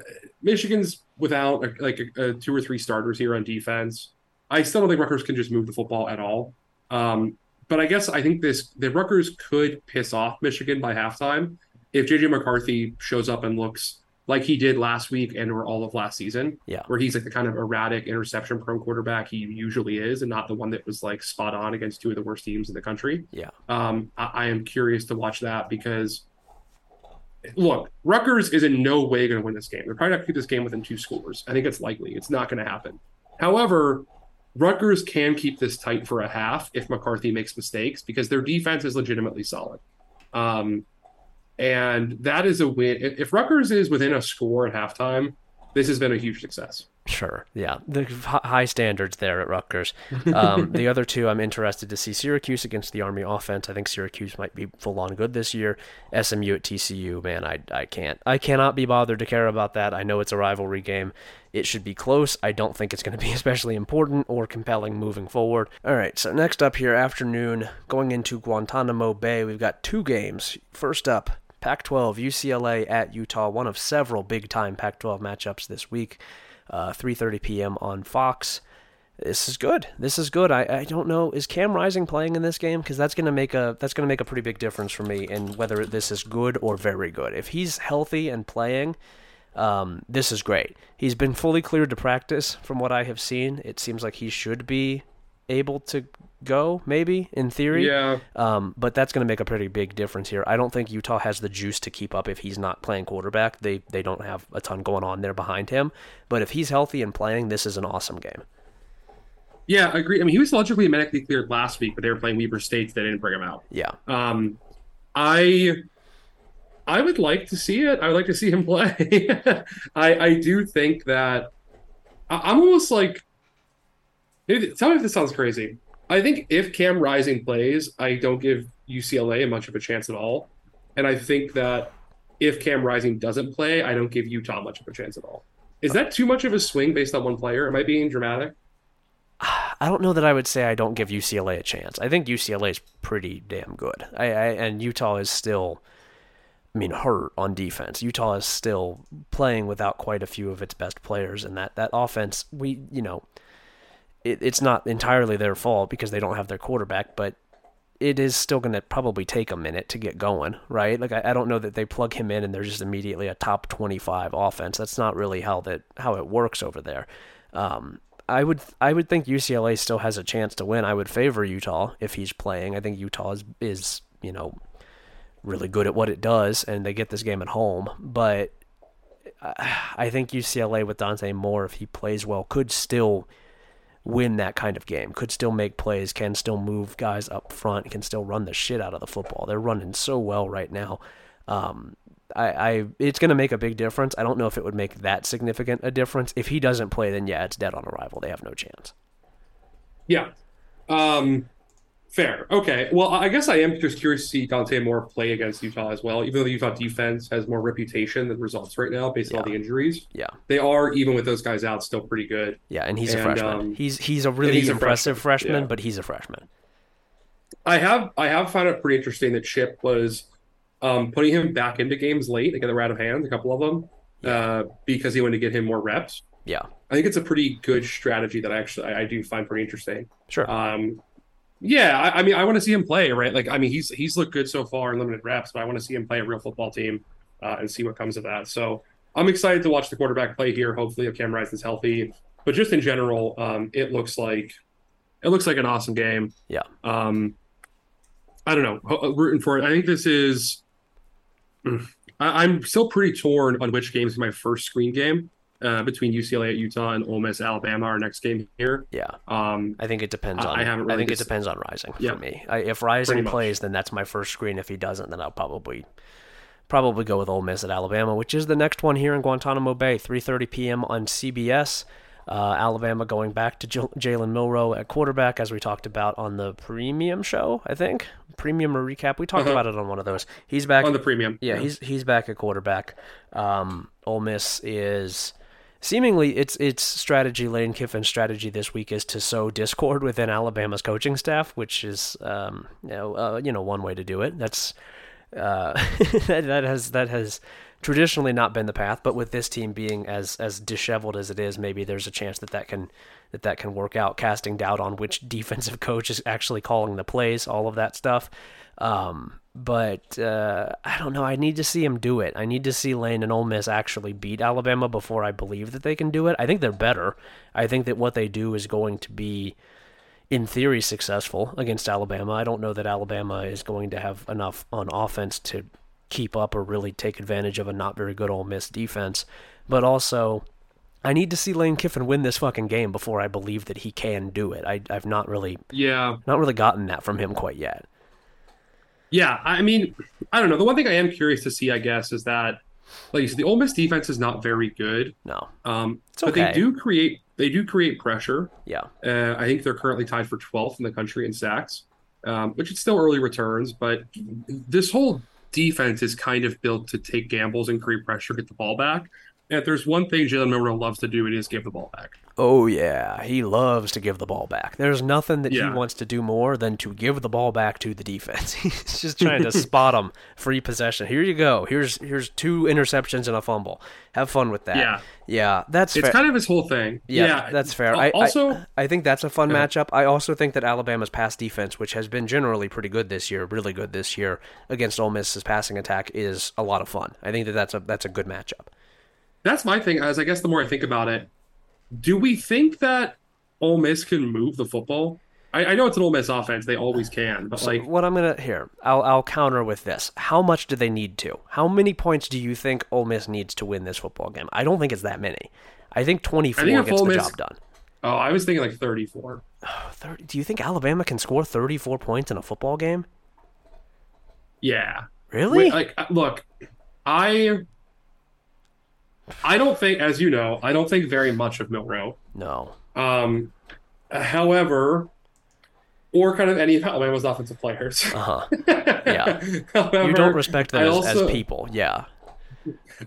Michigan's without a, like a, a two or three starters here on defense. I still don't think Rutgers can just move the football at all. Um, But I guess I think this the Rutgers could piss off Michigan by halftime if J J McCarthy shows up and looks like he did last week and or all of last season, yeah. where he's like the kind of erratic interception prone quarterback he usually is, and not the one that was like spot on against two of the worst teams in the country. Yeah, um, I, I am curious to watch that because, look, Rutgers is in no way going to win this game. They're probably not going to keep this game within two scores. I think it's likely. It's not going to happen. However, Rutgers can keep this tight for a half if McCarthy makes mistakes because their defense is legitimately solid. Um, and that is a win. If Rutgers is within a score at halftime, this has been a huge success. Sure. Yeah. The high standards there at Rutgers. Um, the other two I'm interested to see: Syracuse against the Army offense. I think Syracuse might be full on good this year. S M U at T C U, man, I I can't. I cannot be bothered to care about that. I know it's a rivalry game. It should be close. I don't think it's going to be especially important or compelling moving forward. All right, so next up here, afternoon, going into Guantanamo Bay, we've got two games. First up, Pac twelve, U C L A at Utah, one of several big-time Pac twelve matchups this week. Uh, three thirty p.m. on Fox. This is good. This is good. I, I don't know. Is Cam Rising playing in this game? Because that's gonna make a that's gonna make a pretty big difference for me in whether this is good or very good. If he's healthy and playing, um, this is great. He's been fully cleared to practice, from what I have seen. It seems like he should be able to go, maybe, in theory. Yeah. Um, but that's going to make a pretty big difference here. I don't think Utah has the juice to keep up if he's not playing quarterback. They they don't have a ton going on there behind him. But if he's healthy and playing, this is an awesome game. Yeah, I agree. I mean, he was logically medically cleared last week, but they were playing Weber State. They didn't bring him out. Yeah. Um, I I would like to see it. I would like to see him play. I, I do think that I'm almost like, maybe, tell me if this sounds crazy. I think if Cam Rising plays, I don't give U C L A much of a chance at all. And I think that if Cam Rising doesn't play, I don't give Utah much of a chance at all. Is that too much of a swing based on one player? Am I being dramatic? I don't know that I would say I don't give U C L A a chance. I think U C L A is pretty damn good. I, I and Utah is still, I mean, hurt on defense. Utah is still playing without quite a few of its best players. And that, that offense, we, you know, It, it's not entirely their fault because they don't have their quarterback, but it is still going to probably take a minute to get going, right? Like, I, I don't know that they plug him in and they're just immediately a top twenty-five offense. That's not really how that how it works over there. Um, I would I would think U C L A still has a chance to win. I would favor Utah if he's playing. I think Utah is, is you know, really good at what it does, and they get this game at home, but I, I think U C L A with Dante Moore, if he plays well, could still win that kind of game, could still make plays, can still move guys up front, can still run the shit out of the football. They're running so well right now. Um, I, I it's going to make a big difference. I don't know if it would make that significant a difference. If he doesn't play, then yeah, it's dead on arrival. They have no chance. Yeah. Um, fair. Okay. Well, I guess I am just curious to see Dante Moore play against Utah as well, even though the Utah defense has more reputation than results right now based on yeah. all the injuries. Yeah. They are, even with those guys out, still pretty good. Yeah, and he's and, a freshman. Um, he's he's a really he's impressive a freshman, freshman yeah. but he's a freshman. I have I have found it pretty interesting that Chip was um, putting him back into games late, like in the round of hand, a couple of them, yeah. uh, because he wanted to get him more reps. Yeah. I think it's a pretty good strategy that I actually I, I do find pretty interesting. Sure. Um Yeah, I, I mean, I want to see him play, right? Like, I mean, he's he's looked good so far in limited reps, but I want to see him play a real football team uh, and see what comes of that. So I'm excited to watch the quarterback play here. Hopefully, if Cam Rising's healthy, but just in general, um, it looks like it looks like an awesome game. Yeah. Um, I don't know, rooting for it. I think this is. I, I'm still pretty torn on which game is my first screen game. Uh, between U C L A at Utah and Ole Miss, Alabama, our next game here. Yeah, um, I think it depends on. I, I, haven't really I think just, it depends on Rising yeah, for me. I, if Rising plays, then that's my first screen. If he doesn't, then I'll probably probably go with Ole Miss at Alabama, which is the next one here in Guantanamo Bay, three thirty p.m. on C B S. Uh, Alabama going back to J- Jalen Milroe at quarterback, as we talked about on the premium show, I think. Premium or recap. We talked uh-huh. about it on one of those. He's back. On the premium. Yeah, yeah. he's he's back at quarterback. Um, Ole Miss is... Seemingly, its its strategy, Lane Kiffin's strategy this week, is to sow discord within Alabama's coaching staff, which is, um, you know, uh, you know, one way to do it. That's uh, that, that has that has traditionally not been the path, but with this team being as as disheveled as it is, maybe there's a chance that that can that that can work out. Casting doubt on which defensive coach is actually calling the plays, all of that stuff. Um, but uh, I don't know. I need to see him do it. I need to see Lane and Ole Miss actually beat Alabama before I believe that they can do it. I think they're better. I think that what they do is going to be, in theory, successful against Alabama. I don't know that Alabama is going to have enough on offense to keep up or really take advantage of a not very good Ole Miss defense. But also, I need to see Lane Kiffin win this fucking game before I believe that he can do it. I, I've not really, yeah, not really gotten that from him quite yet. Yeah, I mean, I don't know. The one thing I am curious to see, I guess, is that, like you said, the Ole Miss defense is not very good. No, um, it's okay. But they do create they do create pressure. Yeah, uh, I think they're currently tied for twelfth in the country in sacks, um, which is still early returns. But this whole defense is kind of built to take gambles and create pressure, get the ball back. And if there's one thing Jalen Milroe loves to do, it is give the ball back. Oh, yeah. He loves to give the ball back. There's nothing that yeah. he wants to do more than to give the ball back to the defense. He's just trying to spot them. Free possession. Here you go. Here's here's two interceptions and a fumble. Have fun with that. Yeah. Yeah, that's fair. It's kind of his whole thing. Yeah, yeah. that's fair. I, also, I, I think that's a fun yeah. matchup. I also think that Alabama's pass defense, which has been generally pretty good this year, really good this year, against Ole Miss's passing attack is a lot of fun. I think that that's a, that's a good matchup. That's my thing, as I guess the more I think about it, do we think that Ole Miss can move the football? I, I know it's an Ole Miss offense; they always can. But so like, what I'm gonna here, I'll I'll counter with this: how much do they need to? How many points do you think Ole Miss needs to win this football game? I don't think it's that many. I think twenty-four I think gets Ole the Miss, job done. Oh, I was thinking like thirty-four. Oh, thirty. Do you think Alabama can score thirty-four points in a football game? Yeah. Really? Wait, like, look, I. I don't think, as you know, I don't think very much of Milroe. No. Um, however, or kind of any of Alabama's offensive players. Uh-huh. Yeah. However, you don't respect them as, also, as people. Yeah.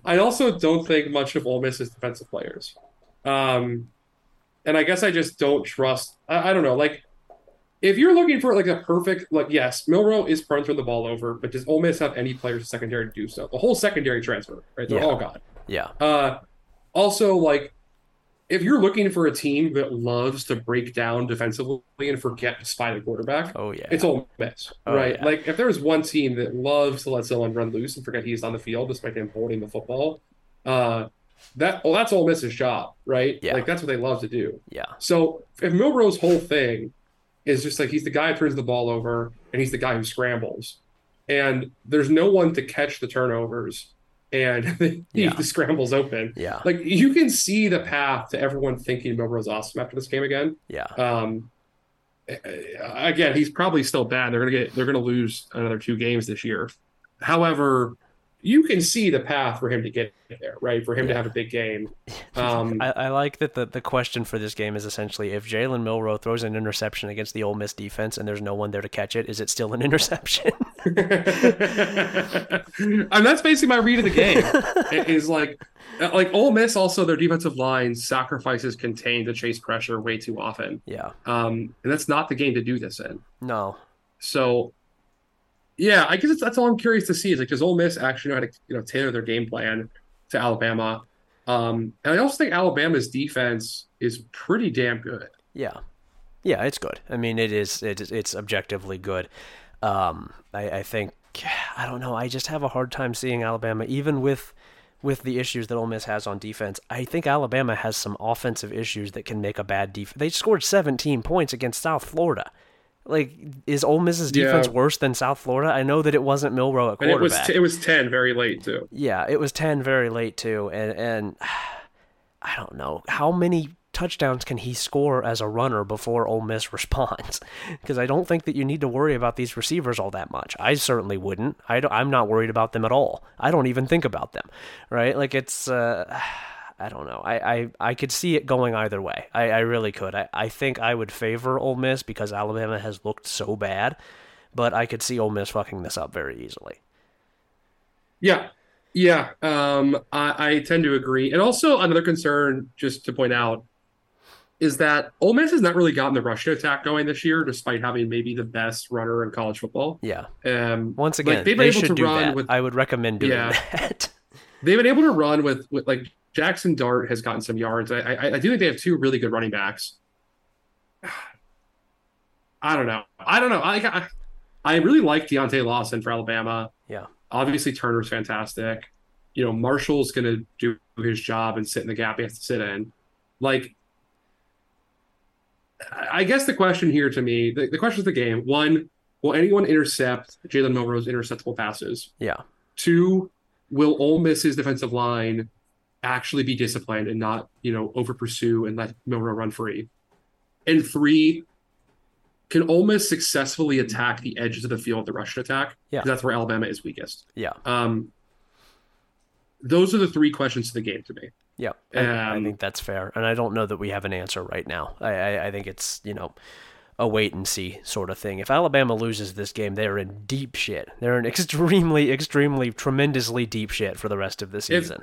I also don't think much of Ole Miss's defensive players. Um, and I guess I just don't trust, I, I don't know, like, if you're looking for like a perfect, like, yes, Milroe is prone to turn the ball over, but does Ole Miss have any players in secondary to do so? The whole secondary transfer, right? They're yeah. all gone. Yeah. Uh, also, like, if you're looking for a team that loves to break down defensively and forget to spy the quarterback, oh, yeah. it's Ole Miss, oh, right? Yeah. Like, if there's one team that loves to let someone run loose and forget he's on the field despite him holding the football, uh, that well, that's Ole Miss's job, right? Yeah. Like, that's what they love to do. Yeah. So if Milroe's whole thing is just like he's the guy who turns the ball over and he's the guy who scrambles, and there's no one to catch the turnovers, and the yeah. scramble's open. Yeah. Like, you can see the path to everyone thinking Milroe's awesome after this game again. Yeah. Um, again, he's probably still bad. They're gonna get. They're gonna lose another two games this year. However, you can see the path for him to get there, right? For him yeah. to have a big game. Um, I, I like that the, the question for this game is essentially, if Jalen Milroe throws an interception against the Ole Miss defense and there's no one there to catch it, is it still an interception? And that's basically my read of the game. It is like, like Ole Miss also, their defensive line sacrifices contain the chase pressure way too often. Yeah. Um, and that's not the game to do this in. No. So... yeah, I guess it's, that's all I'm curious to see is like, does Ole Miss actually know how to you know tailor their game plan to Alabama? Um, and I also think Alabama's defense is pretty damn good. Yeah, yeah, it's good. I mean, it is it, it's objectively good. Um, I, I think I don't know. I just have a hard time seeing Alabama, even with with the issues that Ole Miss has on defense. I think Alabama has some offensive issues that can make a bad defense. They scored seventeen points against South Florida. Like, is Ole Miss's defense yeah. worse than South Florida? I know that it wasn't Milroe at quarterback. And it was, t- it was ten very late, too. Yeah, it was ten very late, too. And, and I don't know. How many touchdowns can he score as a runner before Ole Miss responds? Because I don't think that you need to worry about these receivers all that much. I certainly wouldn't. I don't, I'm not worried about them at all. I don't even think about them, right? Like, it's... Uh, I don't know. I, I, I could see it going either way. I, I really could. I, I think I would favor Ole Miss because Alabama has looked so bad, but I could see Ole Miss fucking this up very easily. Yeah. Yeah. Um, I, I tend to agree. And also another concern, just to point out, is that Ole Miss has not really gotten the rushing attack going this year, despite having maybe the best runner in college football. Yeah. Um, Once again, like they've been they able to run that. with. I would recommend doing yeah, that. They've been able to run with, with like Jackson Dart has gotten some yards. I, I I do think they have two really good running backs. I don't know. I don't know. I I, I really like Deontay Lawson for Alabama. Yeah. Obviously Turner's fantastic. You know, Marshall's going to do his job and sit in the gap he has to sit in. Like, I guess the question here to me, the, the question of the game, one, will anyone intercept Jalen Milroe's interceptable passes? Yeah. Two, will Ole Miss's defensive line actually be disciplined and not, you know, over-pursue and let Milroe run free? And three, can Ole Miss successfully attack the edges of the field with the rush attack? Yeah. Because that's where Alabama is weakest. Yeah. Um, those are the three questions to the game to me. Yeah, I, um, I think that's fair. And I don't know that we have an answer right now. I, I, I think it's, you know, a wait and see sort of thing. If Alabama loses this game, they're in deep shit. They're in extremely, extremely, tremendously deep shit for the rest of the season.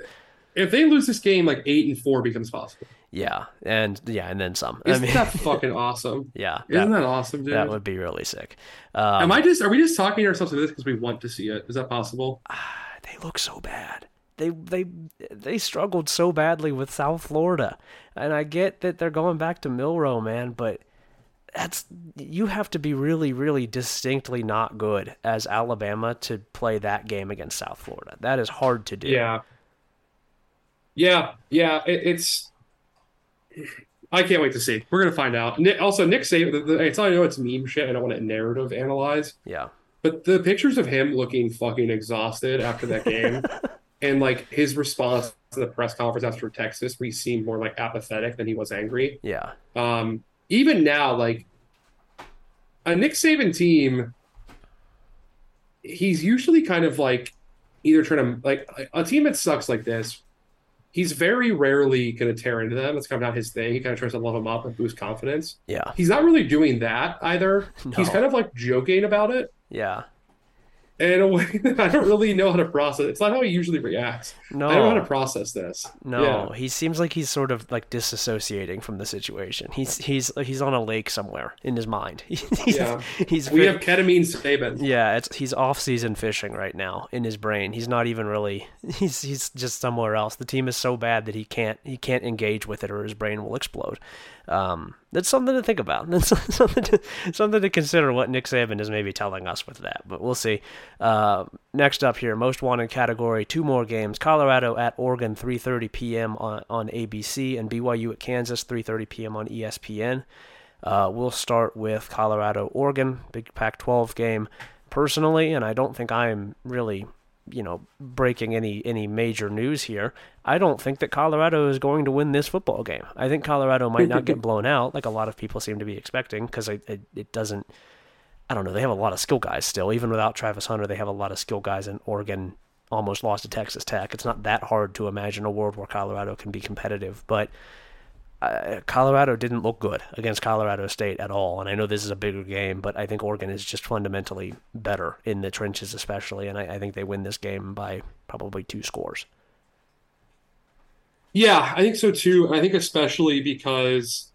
If, if they lose this game, like eight and four becomes possible. Yeah, and yeah, and then some. Isn't I mean, that fucking awesome? Yeah. Isn't that, that awesome, dude? That would be really sick. Um, Am I just? Are we just talking ourselves into this because we want to see it? Is that possible? Ah, they look so bad. They they they struggled so badly with South Florida, and I get that they're going back to Milroe, man. But that's you have to be really, really distinctly not good as Alabama to play that game against South Florida. That is hard to do. Yeah, yeah, yeah. It, it's I can't wait to see. We're gonna find out. Nick, also, Nick Saban. The, the, it's I know it's meme shit. I don't want to narrative analyze. Yeah. But the pictures of him looking fucking exhausted after that game. And, like, his response to the press conference after Texas, we seemed more, like, apathetic than he was angry. Yeah. Um, even now, like, a Nick Saban team, he's usually kind of, like, either trying to, like, a team that sucks like this, he's very rarely going to tear into them. It's kind of not his thing. He kind of tries to level them up and boost confidence. Yeah. He's not really doing that either. No. He's kind of, like, joking about it. Yeah. In a way that I don't really know how to process. It's not how he usually reacts. No. I don't know how to process this. No, yeah. He seems like he's sort of like disassociating from the situation. He's he's he's on a lake somewhere in his mind. he's, yeah, he's we have ketamine Saban. Yeah, it's, he's off-season fishing right now in his brain. He's not even really. He's he's just somewhere else. The team is so bad that he can't he can't engage with it, or his brain will explode. Um, that's something to think about. That's something to, something to consider what Nick Saban is maybe telling us with that, but we'll see. Uh, next up here, most wanted category, two more games, Colorado at Oregon, three thirty p.m. on, on A B C, and B Y U at Kansas, three thirty p.m. on E S P N. Uh, we'll start with Colorado, Oregon, big Pac twelve game personally, and I don't think I'm really, you know, breaking any, any major news here. I don't think that Colorado is going to win this football game. I think Colorado might not get blown out like a lot of people seem to be expecting because it, it, it doesn't, I don't know, they have a lot of skill guys still. Even without Travis Hunter, they have a lot of skill guys, and Oregon almost lost to Texas Tech. It's not that hard to imagine a world where Colorado can be competitive, but uh, Colorado didn't look good against Colorado State at all, and I know this is a bigger game, but I think Oregon is just fundamentally better in the trenches especially, and I, I think they win this game by probably two scores. Yeah, I think so too. I think especially because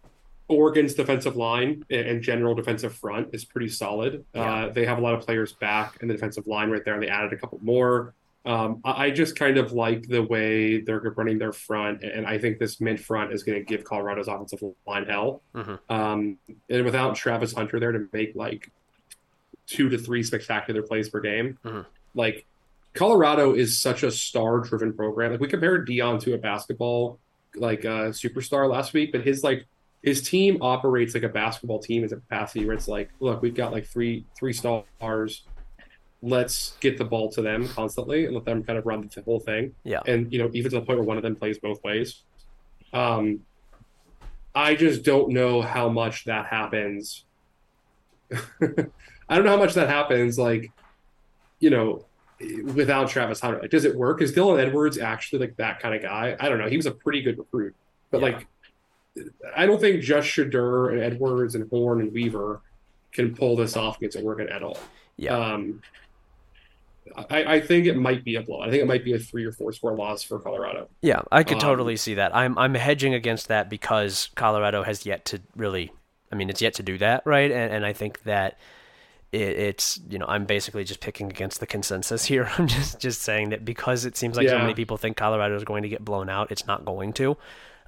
Oregon's defensive line and general defensive front is pretty solid. Yeah. Uh, they have a lot of players back in the defensive line right there, and they added a couple more. Um, I just kind of like the way they're running their front, and I think this mid front is going to give Colorado's offensive line hell. Mm-hmm. Um, and without Travis Hunter there to make like two to three spectacular plays per game, mm-hmm. like Colorado is such a star-driven program. Like we compared Dion to a basketball like uh, superstar last week, but his like his team operates like a basketball team as a capacity where it's like, look, we've got like three three stars. Let's get the ball to them constantly and let them kind of run the whole thing. Yeah. And, you know, even to the point where one of them plays both ways. Um, I just don't know how much that happens. I don't know how much that happens. Like, you know, without Travis Hunter? Like, does it work? Is Dylan Edwards actually like that kind of guy? I don't know. He was a pretty good recruit, but yeah. like, I don't think just Shadur and Edwards and Horn and Weaver can pull this off and get to work at all. Yeah. Um, I, I think it might be a blow. I think it might be a three or four score loss for Colorado. Yeah, I could um, totally see that. I'm I'm hedging against that because Colorado has yet to really, I mean, it's yet to do that, right? And and I think that it, it's, you know, I'm basically just picking against the consensus here. I'm just, just saying that because it seems like yeah. so many people think Colorado is going to get blown out, it's not going to.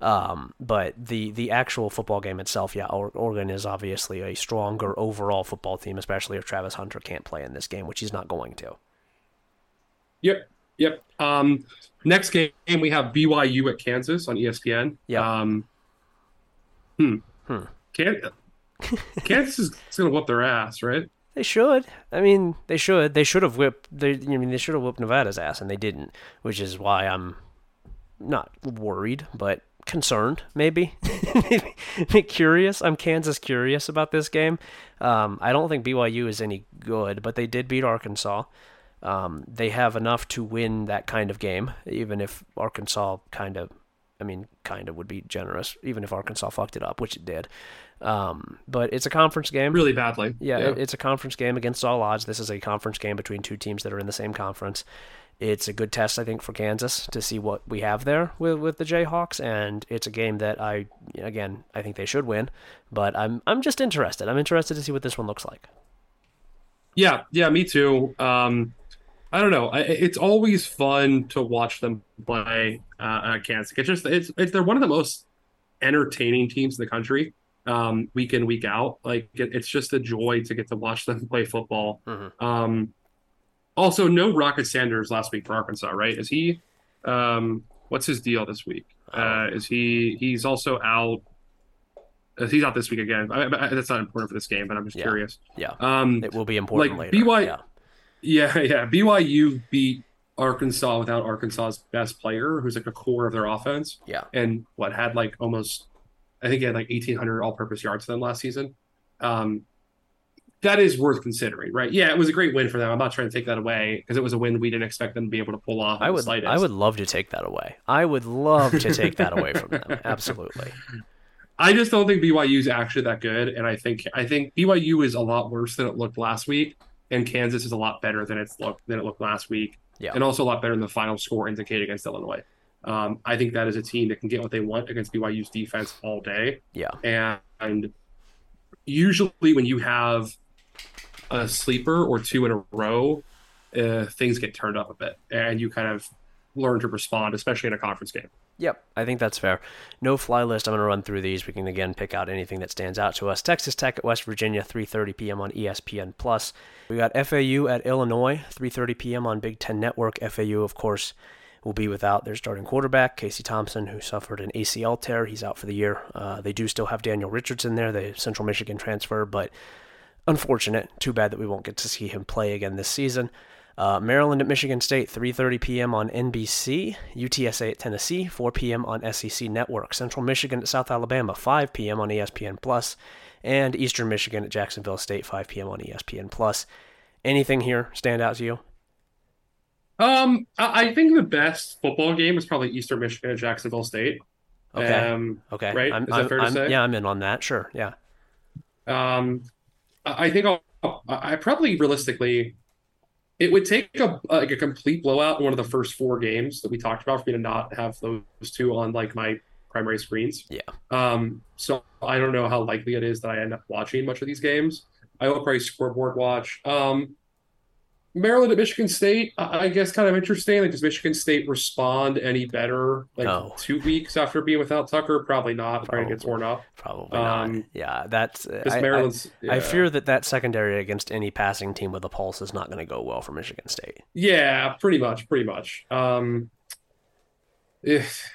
Um, but the, the actual football game itself, yeah, Oregon is obviously a stronger overall football team, especially if Travis Hunter can't play in this game, which he's not going to. Yep. Yep. Um, next game, we have B Y U at Kansas on E S P N. Yep. Um, hmm. Hmm. Can- Kansas is going to whoop their ass, right? They should. I mean, they should. They should have whipped. They. I mean, they should have whipped Nevada's ass, and they didn't, which is why I'm not worried, but concerned, maybe. Curious. I'm Kansas curious about this game. Um, I don't think B Y U is any good, but they did beat Arkansas. Um, they have enough to win that kind of game, even if Arkansas kind of, I mean, kind of would be generous, even if Arkansas fucked it up, which it did. Um, but it's a conference game. Really badly. Yeah, yeah, it's a conference game against all odds. This is a conference game between two teams that are in the same conference. It's a good test, I think, for Kansas to see what we have there with, with the Jayhawks, and it's a game that I, again, I think they should win, but I'm I'm just interested. I'm interested to see what this one looks like. Yeah, yeah, me too. Um I don't know. I, it's always fun to watch them play uh, at Kansas. It's just it's, it's they're one of the most entertaining teams in the country, um, week in, week out. Like it, it's just a joy to get to watch them play football. Mm-hmm. Um, also, no Rocket Sanders last week for Arkansas, right? Is he? Um, what's his deal this week? Uh, is he? He's also out. He's out this week again. I, I, that's not important for this game, but I'm just yeah. curious. Yeah, um, it will be important like, later. B Y. Yeah. Yeah, yeah. B Y U beat Arkansas without Arkansas's best player, who's like the core of their offense. Yeah. And what had like almost, I think he had like eighteen hundred all-purpose yards to them last season. Um, that is worth considering, right? Yeah, it was a great win for them. I'm not trying to take that away because it was a win we didn't expect them to be able to pull off. I would, I would love to take that away. I would love to take that away from them. Absolutely. I just don't think B Y U is actually that good, and I think I think B Y U is a lot worse than it looked last week. And Kansas is a lot better than it's looked than it looked last week, yeah. and also a lot better than the final score indicated against Illinois. Um, I think that is a team that can get what they want against B Y U's defense all day. Yeah, and, and usually when you have a sleeper or two in a row, uh, things get turned up a bit, and you kind of learn to respond, especially in a conference game. Yep, I think that's fair. No fly list. I'm going to run through these. We can, again, pick out anything that stands out to us. Texas Tech at West Virginia, three thirty p.m. on E S P N plus. We got F A U at Illinois, three thirty p.m. on Big Ten Network. F A U, of course, will be without their starting quarterback, Casey Thompson, who suffered an A C L tear. He's out for the year. Uh, they do still have Daniel Richardson there, the Central Michigan transfer, but unfortunate. Too bad that we won't get to see him play again this season. Uh, Maryland at Michigan State, three thirty p.m. on N B C. U T S A at Tennessee, four p.m. on S E C Network. Central Michigan at South Alabama, five p.m. on E S P N plus. And Eastern Michigan at Jacksonville State, five p.m. on E S P N plus. Anything here stand out to you? Um, I think the best football game is probably Eastern Michigan at Jacksonville State. Okay. Um, okay. Right? I'm, is I'm, that fair I'm, to say? Yeah, I'm in on that. Sure. Yeah. Um, I think I'll, I probably realistically. It would take a like a complete blowout in one of the first four games that we talked about for me to not have those two on like my primary screens. Yeah. Um. So I don't know how likely it is that I end up watching much of these games. I will probably scoreboard watch. Um. Maryland at Michigan State, I guess, kind of interesting. Like, does Michigan State respond any better? Like oh. two weeks after being without Tucker, probably not. Probably, probably get torn up. Probably um, not. Yeah, that's. I, Maryland's. I, yeah. I fear that that secondary against any passing team with a pulse is not going to go well for Michigan State. Yeah, pretty much, pretty much. Um, if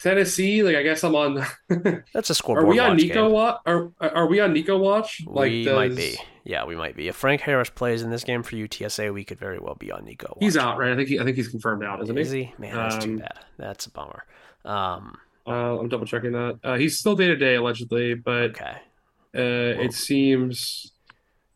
Tennessee, like, I guess I'm on. That's a scoreboard. Are we on Nico watch? Are are we on Nico watch? Like, we does... might be. Yeah, we might be. If Frank Harris plays in this game for U T S A, we could very well be on Nico. Watch. He's out, right? I think he, I think he's confirmed out, isn't he? Is he? Man, that's um, too bad. That's a bummer. Um, uh, I'm double checking that. Uh, he's still day to day allegedly, but okay. uh, well, it seems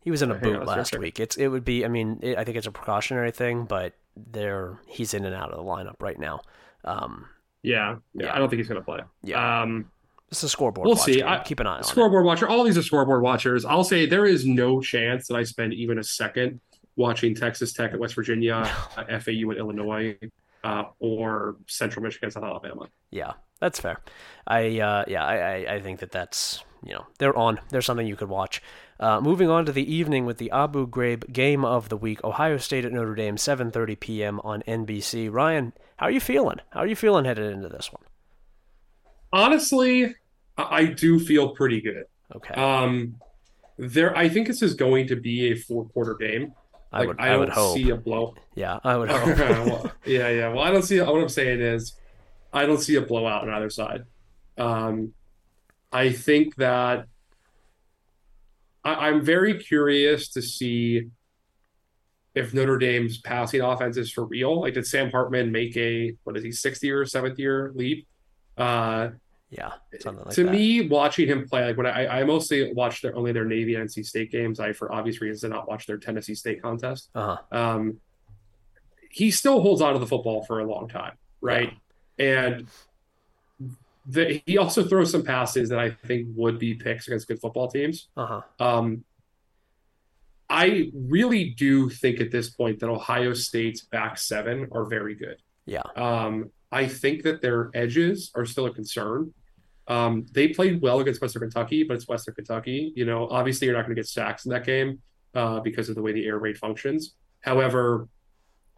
He was in a I boot last week. It's it would be. I mean, it, I think it's a precautionary thing, but there he's in and out of the lineup right now. Um, yeah, yeah, yeah, I don't think he's going to play. Yeah, um, it's a scoreboard. We'll watch see. I, Keep an eye on scoreboard it. watcher. All these are scoreboard watchers. I'll say there is no chance that I spend even a second watching Texas Tech at West Virginia, at F A U at Illinois, uh, or Central Michigan at South Alabama. Yeah, that's fair. I uh, yeah, I, I I think that that's you know they're on. There's something you could watch. Uh, moving on to the evening with the Abu Ghraib game of the week, Ohio State at Notre Dame, seven thirty p.m. on N B C. Ryan, how are you feeling? How are you feeling headed into this one? Honestly, I do feel pretty good. Okay. Um, there, I think this is going to be a four-quarter game. I like, would, I, I would hope. I don't see a blow. Yeah, I would hope. well, yeah, yeah. Well, I don't see. What I'm saying is, I don't see a blowout on either side. Um, I think that. I'm very curious to see if Notre Dame's passing offense is for real. Like, did Sam Hartman make a, what is he, sixth year, seventh year leap? Uh, yeah, something like to that. To me, watching him play, like when I, I mostly watched their, only their Navy and N C State games. I, for obvious reasons, did not watch their Tennessee State contest. Uh-huh. Um, he still holds on to the football for a long time, right? Yeah. And The, he also throws some passes that I think would be picks against good football teams. Uh-huh. Um, I really do think at this point that Ohio State's back seven are very good. Yeah. Um, I think that their edges are still a concern. Um, they played well against Western Kentucky, but it's Western Kentucky. You know, obviously you're not going to get sacks in that game uh, because of the way the air raid functions. However,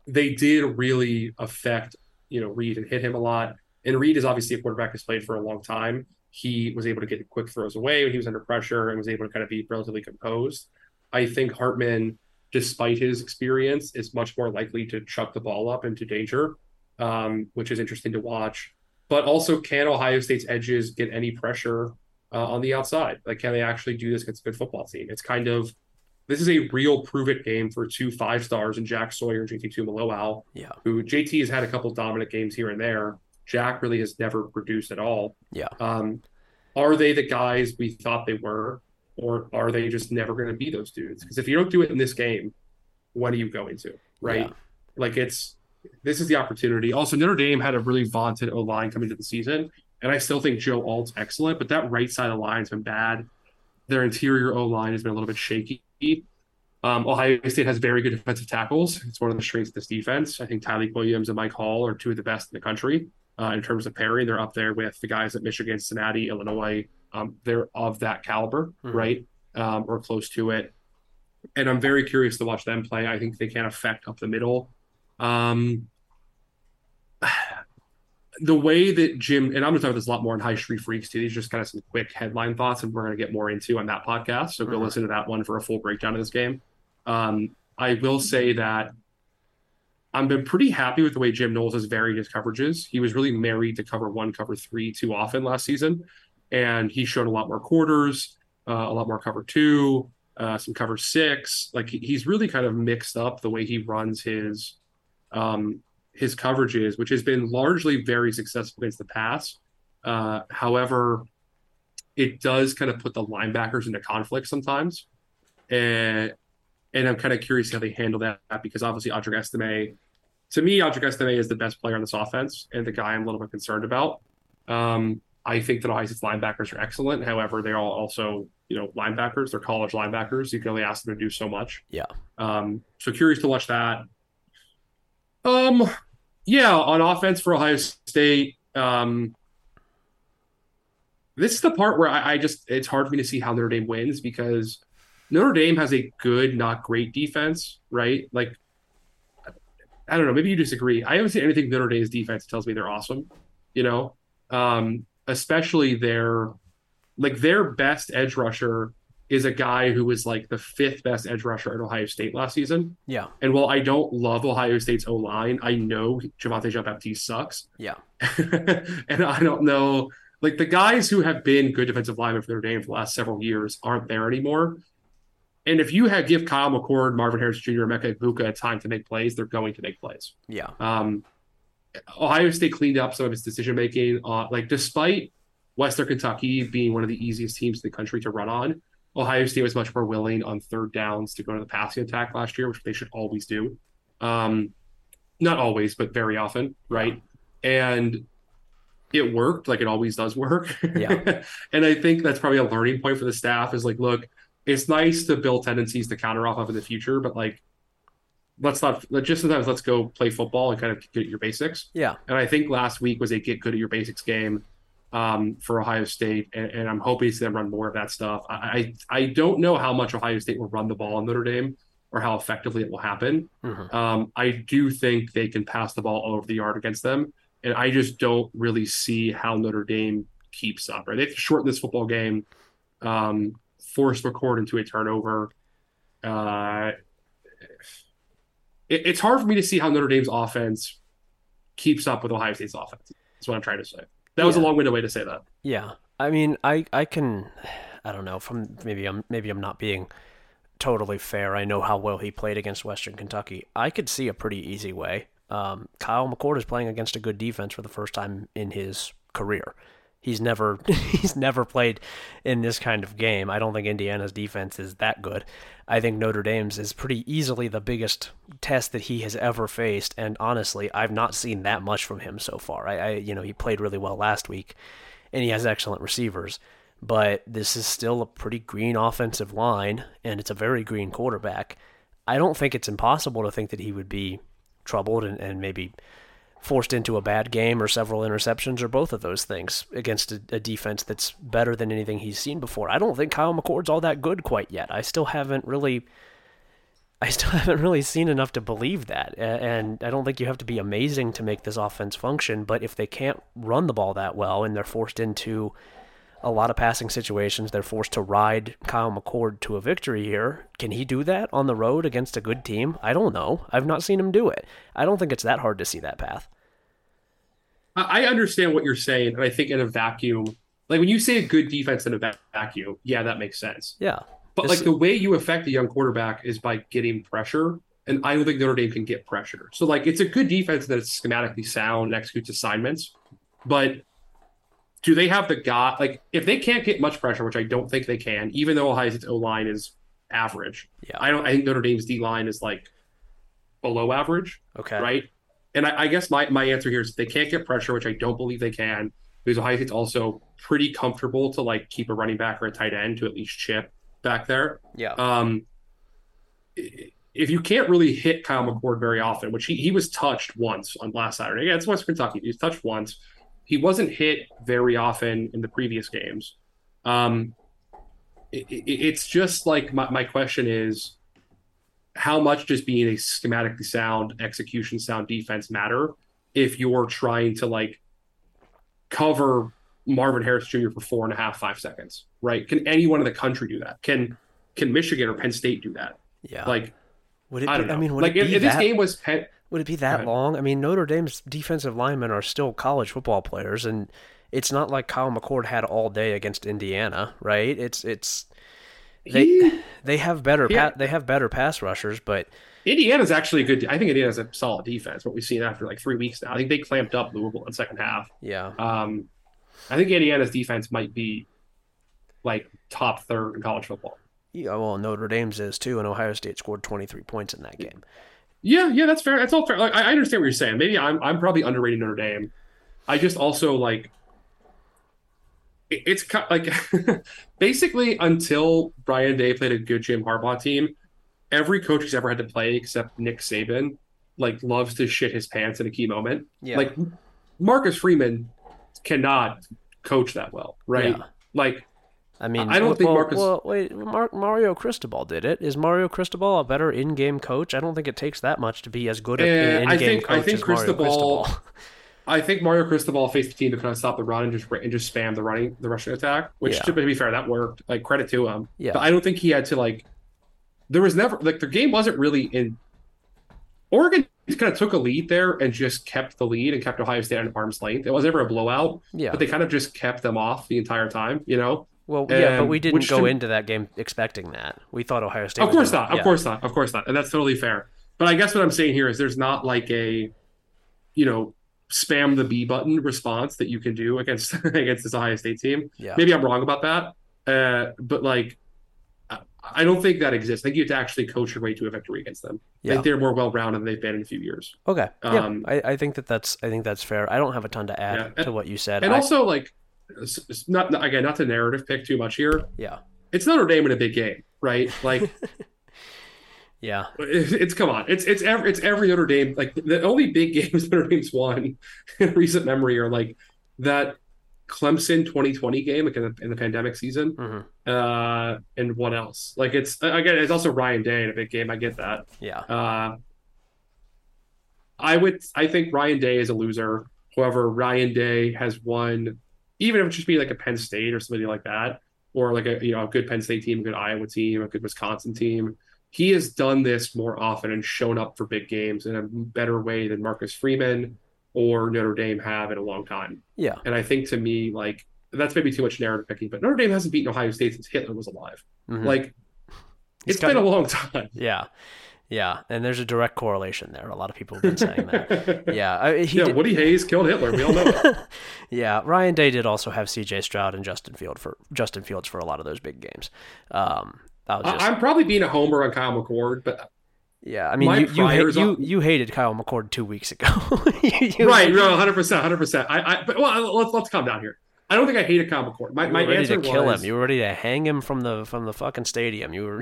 they did really affect, you know, Reed and hit him a lot. And Reed is obviously a quarterback who's played for a long time. He was able to get quick throws away when he was under pressure and was able to kind of be relatively composed. I think Hartman, despite his experience, is much more likely to chuck the ball up into danger, um, which is interesting to watch. But also, can Ohio State's edges get any pressure uh, on the outside? Like, can they actually do this against a good football team? It's kind of this is a real prove-it game for two five-stars in Jack Sawyer and J T Tuimoloau, yeah. who J T has had a couple dominant games here and there. Jack really has never produced at all. Yeah. Um, are they the guys we thought they were, or are they just never going to be those dudes? Because if you don't do it in this game, what are you going to, right? Yeah. Like it's this is the opportunity. Also, Notre Dame had a really vaunted O-line coming into the season, and I still think Joe Alt's excellent, but that right side of the line has been bad. Their interior O-line has been a little bit shaky. Um, Ohio State has very good defensive tackles. It's one of the strengths of this defense. I think Tyreek Williams and Mike Hall are two of the best in the country. Uh, in terms of pairing, they're up there with the guys at Michigan, Cincinnati, Illinois. Um, they're of that caliber, mm-hmm. right? Um, or close to it. And I'm very curious to watch them play. I think they can affect up the middle. Um, the way that Jim, and I'm going to talk about this a lot more on High Street Freaks too. These are just kind of some quick headline thoughts, and we're going to get more into on that podcast. So mm-hmm. go listen to that one for a full breakdown of this game. Um, I will say that I've been pretty happy with the way Jim Knowles has varied his coverages. He was really married to cover one, cover three too often last season. And he showed a lot more quarters, uh, a lot more cover two, uh, some cover six. Like he, he's really kind of mixed up the way he runs his um, his coverages, which has been largely very successful against the pass. Uh, however, it does kind of put the linebackers into conflict sometimes. And And I'm kind of curious how they handle that because obviously Audric Estime, to me, Audric Estime is the best player on this offense and the guy I'm a little bit concerned about. Um, I think that Ohio State's linebackers are excellent. However, they're all also, you know, linebackers. They're college linebackers. You can only ask them to do so much. Yeah. Um, so curious to watch that. Um, yeah, on offense for Ohio State, um, this is the part where I, I just, it's hard for me to see how Notre Dame wins because Notre Dame has a good, not great defense, right? Like, I don't know. Maybe you disagree. I haven't seen anything Notre Dame's defense tells me they're awesome, you know? Um, especially their, like, their best edge rusher is a guy who was, like, the fifth best edge rusher at Ohio State last season. Yeah. And while I don't love Ohio State's O-line, I know Javonte Jean-Baptiste sucks. Yeah. And I don't know. Like, the guys who have been good defensive linemen for Notre Dame for the last several years aren't there anymore. And if you have give Kyle McCord, Marvin Harris Junior, Emeka Egbuka time to make plays, they're going to make plays. Yeah. Um, Ohio State cleaned up some of its decision making. Uh, like, despite Western Kentucky being one of the easiest teams in the country to run on, Ohio State was much more willing on third downs to go to the passing attack last year, which they should always do. Um, not always, but very often, right? And it worked, like it always does work. Yeah. And I think that's probably a learning point for the staff is like, look, it's nice to build tendencies to counter off of in the future, but like, let's not, just sometimes let's go play football and kind of get your basics. Yeah. And I think last week was a get good at your basics game um, for Ohio State. And, and I'm hoping to see them run more of that stuff. I, I I don't know how much Ohio State will run the ball in Notre Dame or how effectively it will happen. Mm-hmm. Um, I do think they can pass the ball all over the yard against them. And I just don't really see how Notre Dame keeps up, right? They have to shorten this football game, um, force McCord into a turnover. Uh, it, it's hard for me to see how Notre Dame's offense keeps up with Ohio State's offense. That's what I'm trying to say. That was yeah. a long-winded way to say that. Yeah. I mean, I, I can, I don't know, from maybe I'm maybe I'm not being totally fair. I know how well he played against Western Kentucky. I could see a pretty easy way. Um, Kyle McCord is playing against a good defense for the first time in his career. He's never he's never played in this kind of game. I don't think Indiana's defense is that good. I think Notre Dame's is pretty easily the biggest test that he has ever faced, and honestly, I've not seen that much from him so far. I, I you know, he played really well last week, and he has excellent receivers, but this is still a pretty green offensive line, and it's a very green quarterback. I don't think it's impossible to think that he would be troubled and, and maybe forced into a bad game or several interceptions or both of those things against a, a defense that's better than anything he's seen before. I don't think Kyle McCord's all that good quite yet. I still haven't really, I still haven't really seen enough to believe that. And I don't think you have to be amazing to make this offense function, but if they can't run the ball that well and they're forced into a lot of passing situations, they're forced to ride Kyle McCord to a victory here. Can he do that on the road against a good team? I don't know. I've not seen him do it. I don't think it's that hard to see that path. I understand what you're saying, and I think in a vacuum, like when you say a good defense in a vacuum, yeah, that makes sense. Yeah. But it's, like the way you affect a young quarterback is by getting pressure, and I don't think Notre Dame can get pressure. So like it's a good defense that is schematically sound and executes assignments, but do they have the guy? Like, if they can't get much pressure, which I don't think they can, even though Ohio State's O line is average, yeah. I don't. I think Notre Dame's D line is like below average. Okay, right. And I, I guess my, my answer here is if they can't get pressure, which I don't believe they can, because Ohio State's also pretty comfortable to like keep a running back or a tight end to at least chip back there. Yeah. Um. If you can't really hit Kyle McCord very often, which he he was touched once on last Saturday. Yeah, it's West Kentucky. He was touched once. He wasn't hit very often in the previous games. Um, it, it, it's just like my, my question is, how much does being a schematically sound, execution sound defense matter if you're trying to like cover Marvin Harris Junior for four and a half, five seconds, right? Can anyone in the country do that? Can can Michigan or Penn State do that? Yeah. Like, would it be, I don't know. I mean, would like it if, be if that? This game was Penn. Would it be that long? I mean, Notre Dame's defensive linemen are still college football players, and it's not like Kyle McCord had all day against Indiana, right? It's it's they he, they have better yeah. pa- they have better pass rushers, but Indiana's actually a good. I think Indiana's a solid defense. What we've seen after like three weeks now, I think they clamped up Louisville in the second half. Yeah, um, I think Indiana's defense might be like top third in college football. Yeah, well, Notre Dame's is too, and Ohio State scored twenty-three points in that game. Yeah, yeah, that's fair. That's all fair. Like, I understand what you're saying. Maybe I'm I'm probably underrating Notre Dame. I just also like it, it's kind of like basically until Brian Day played a good Jim Harbaugh team, every coach he's ever had to play except Nick Saban like loves to shit his pants in a key moment. Yeah. Like Marcus Freeman cannot coach that well, right? Yeah. Like I mean, I don't well, think Marcus. Well, wait, Mar- Mario Cristobal did it. Is Mario Cristobal a better in-game coach? I don't think it takes that much to be as good an in-game I think, coach I think as Cristobal, Mario Cristobal. I think Mario Cristobal faced a team that could not stop the run and just and just spam the running the rushing attack. Which, yeah. to be fair, that worked. Like credit to him. Yeah. But I don't think he had to like. There was never like the game wasn't really in. Oregon kind of took a lead there and just kept the lead and kept Ohio State at arm's length. It was never a blowout. Yeah. But they kind of just kept them off the entire time. You know. Well, and, yeah, but we didn't go to, into that game expecting that. We thought Ohio State. Of course not. Of yeah. course not. Of course not. And that's totally fair. But I guess what I'm saying here is there's not like a, you know, spam the B button response that you can do against against this Ohio State team. Yeah. Maybe I'm wrong about that. Uh, but like, I don't think that exists. I think you have to actually coach your way to a victory against them. Yeah. I think they're more well-rounded than they've been in a few years. Okay. Yeah. Um, I, I think that that's, I think that's fair. I don't have a ton to add yeah. and, to what you said. And I, also like, it's not, again, not to narrative pick too much here. Yeah. It's Notre Dame in a big game, right? Like, yeah, it's, it's come on. It's, it's every, it's every Notre Dame. Like the only big games Notre Dame's won in recent memory are like that Clemson twenty twenty game, like in the, in the pandemic season, mm-hmm. uh, and what else? Like it's again, it's also Ryan Day in a big game. I get that. Yeah. Uh, I would. I think Ryan Day is a loser. However, Ryan Day has won, even if it just be like a Penn State or somebody like that, or like a you know a good Penn State team, a good Iowa team, a good Wisconsin team. He has done this more often and shown up for big games in a better way than Marcus Freeman or Notre Dame have in a long time. Yeah. And I think to me, like, that's maybe too much narrative picking, but Notre Dame hasn't beaten Ohio State since Hitler was alive. Mm-hmm. Like, it's, it's been of, a long time. Yeah. Yeah. And there's a direct correlation there. A lot of people have been saying that. yeah. I, he yeah. Did... Woody Hayes killed Hitler. We all know that. yeah. Ryan Day did also have C J Stroud and Justin Field for Justin Fields for a lot of those big games. Um, Just... I'm probably being a homer on Kyle McCord, but yeah, I mean, you you, hate, you you hated Kyle McCord two weeks ago, you, you... right? No, one hundred percent, one hundred percent. I, I, but well, let's let's calm down here. I don't think I hated Kyle McCord. My, you were my ready answer to kill was, him. You were ready to hang him from the from the fucking stadium. You were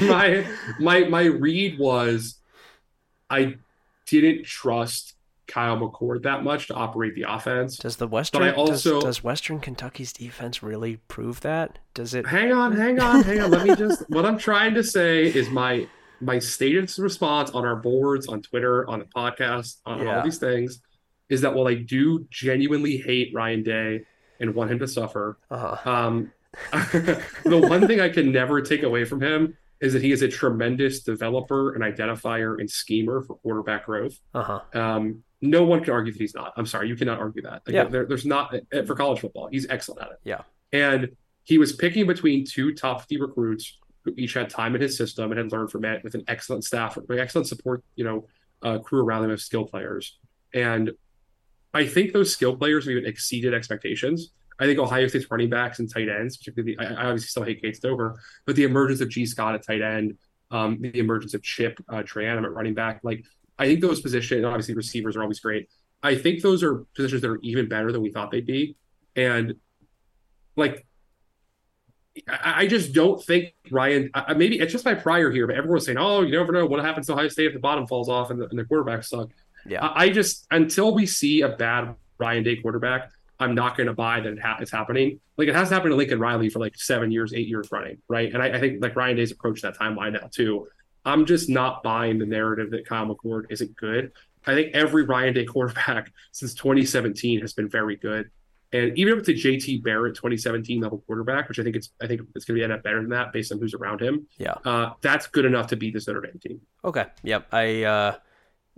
my my my read was I didn't trust Kyle McCord that much to operate the offense. Does the Western but I also, does, does Western Kentucky's defense really prove that? Does it? Hang on, hang on, hang on. Let me just. What I'm trying to say is my my stated response on our boards, on Twitter, on the podcast, on yeah. all these things, is that while I do genuinely hate Ryan Day and want him to suffer, uh-huh. um, the one thing I can never take away from him is that he is a tremendous developer and identifier and schemer for quarterback growth. Uh-huh. Um, No one can argue that he's not. I'm sorry, you cannot argue that. Like, yeah. there, there's not for college football. He's excellent at it. Yeah, and he was picking between two top fifty recruits who each had time in his system and had learned from it with an excellent staff, excellent support, you know, uh, crew around them of skill players. And I think those skill players even exceeded expectations. I think Ohio State's running backs and tight ends, particularly, the, I, I obviously still hate Gates Dover, but the emergence of G. Scott at tight end, um, the emergence of Chip uh, Trayanum at running back, like. I think those positions, obviously receivers are always great. I think those are positions that are even better than we thought they'd be. And like, I, I just don't think Ryan, I, maybe it's just my prior here, but everyone's saying, oh, you never know what happens to Ohio State if the bottom falls off and the, and the quarterbacks suck. Yeah. I, I just, until we see a bad Ryan Day quarterback, I'm not going to buy that it ha- it's happening. Like it has happened to Lincoln Riley for like seven years, eight years running. Right. And I, I think like Ryan Day's approached that timeline now too. I'm just not buying the narrative that Kyle McCord isn't good. I think every Ryan Day quarterback since twenty seventeen has been very good. And even if it's a J T Barrett twenty seventeen level quarterback, which I think it's I think it's going to end up better than that based on who's around him. Yeah, uh, that's good enough to beat this Notre Dame team. Okay. Yep. I uh,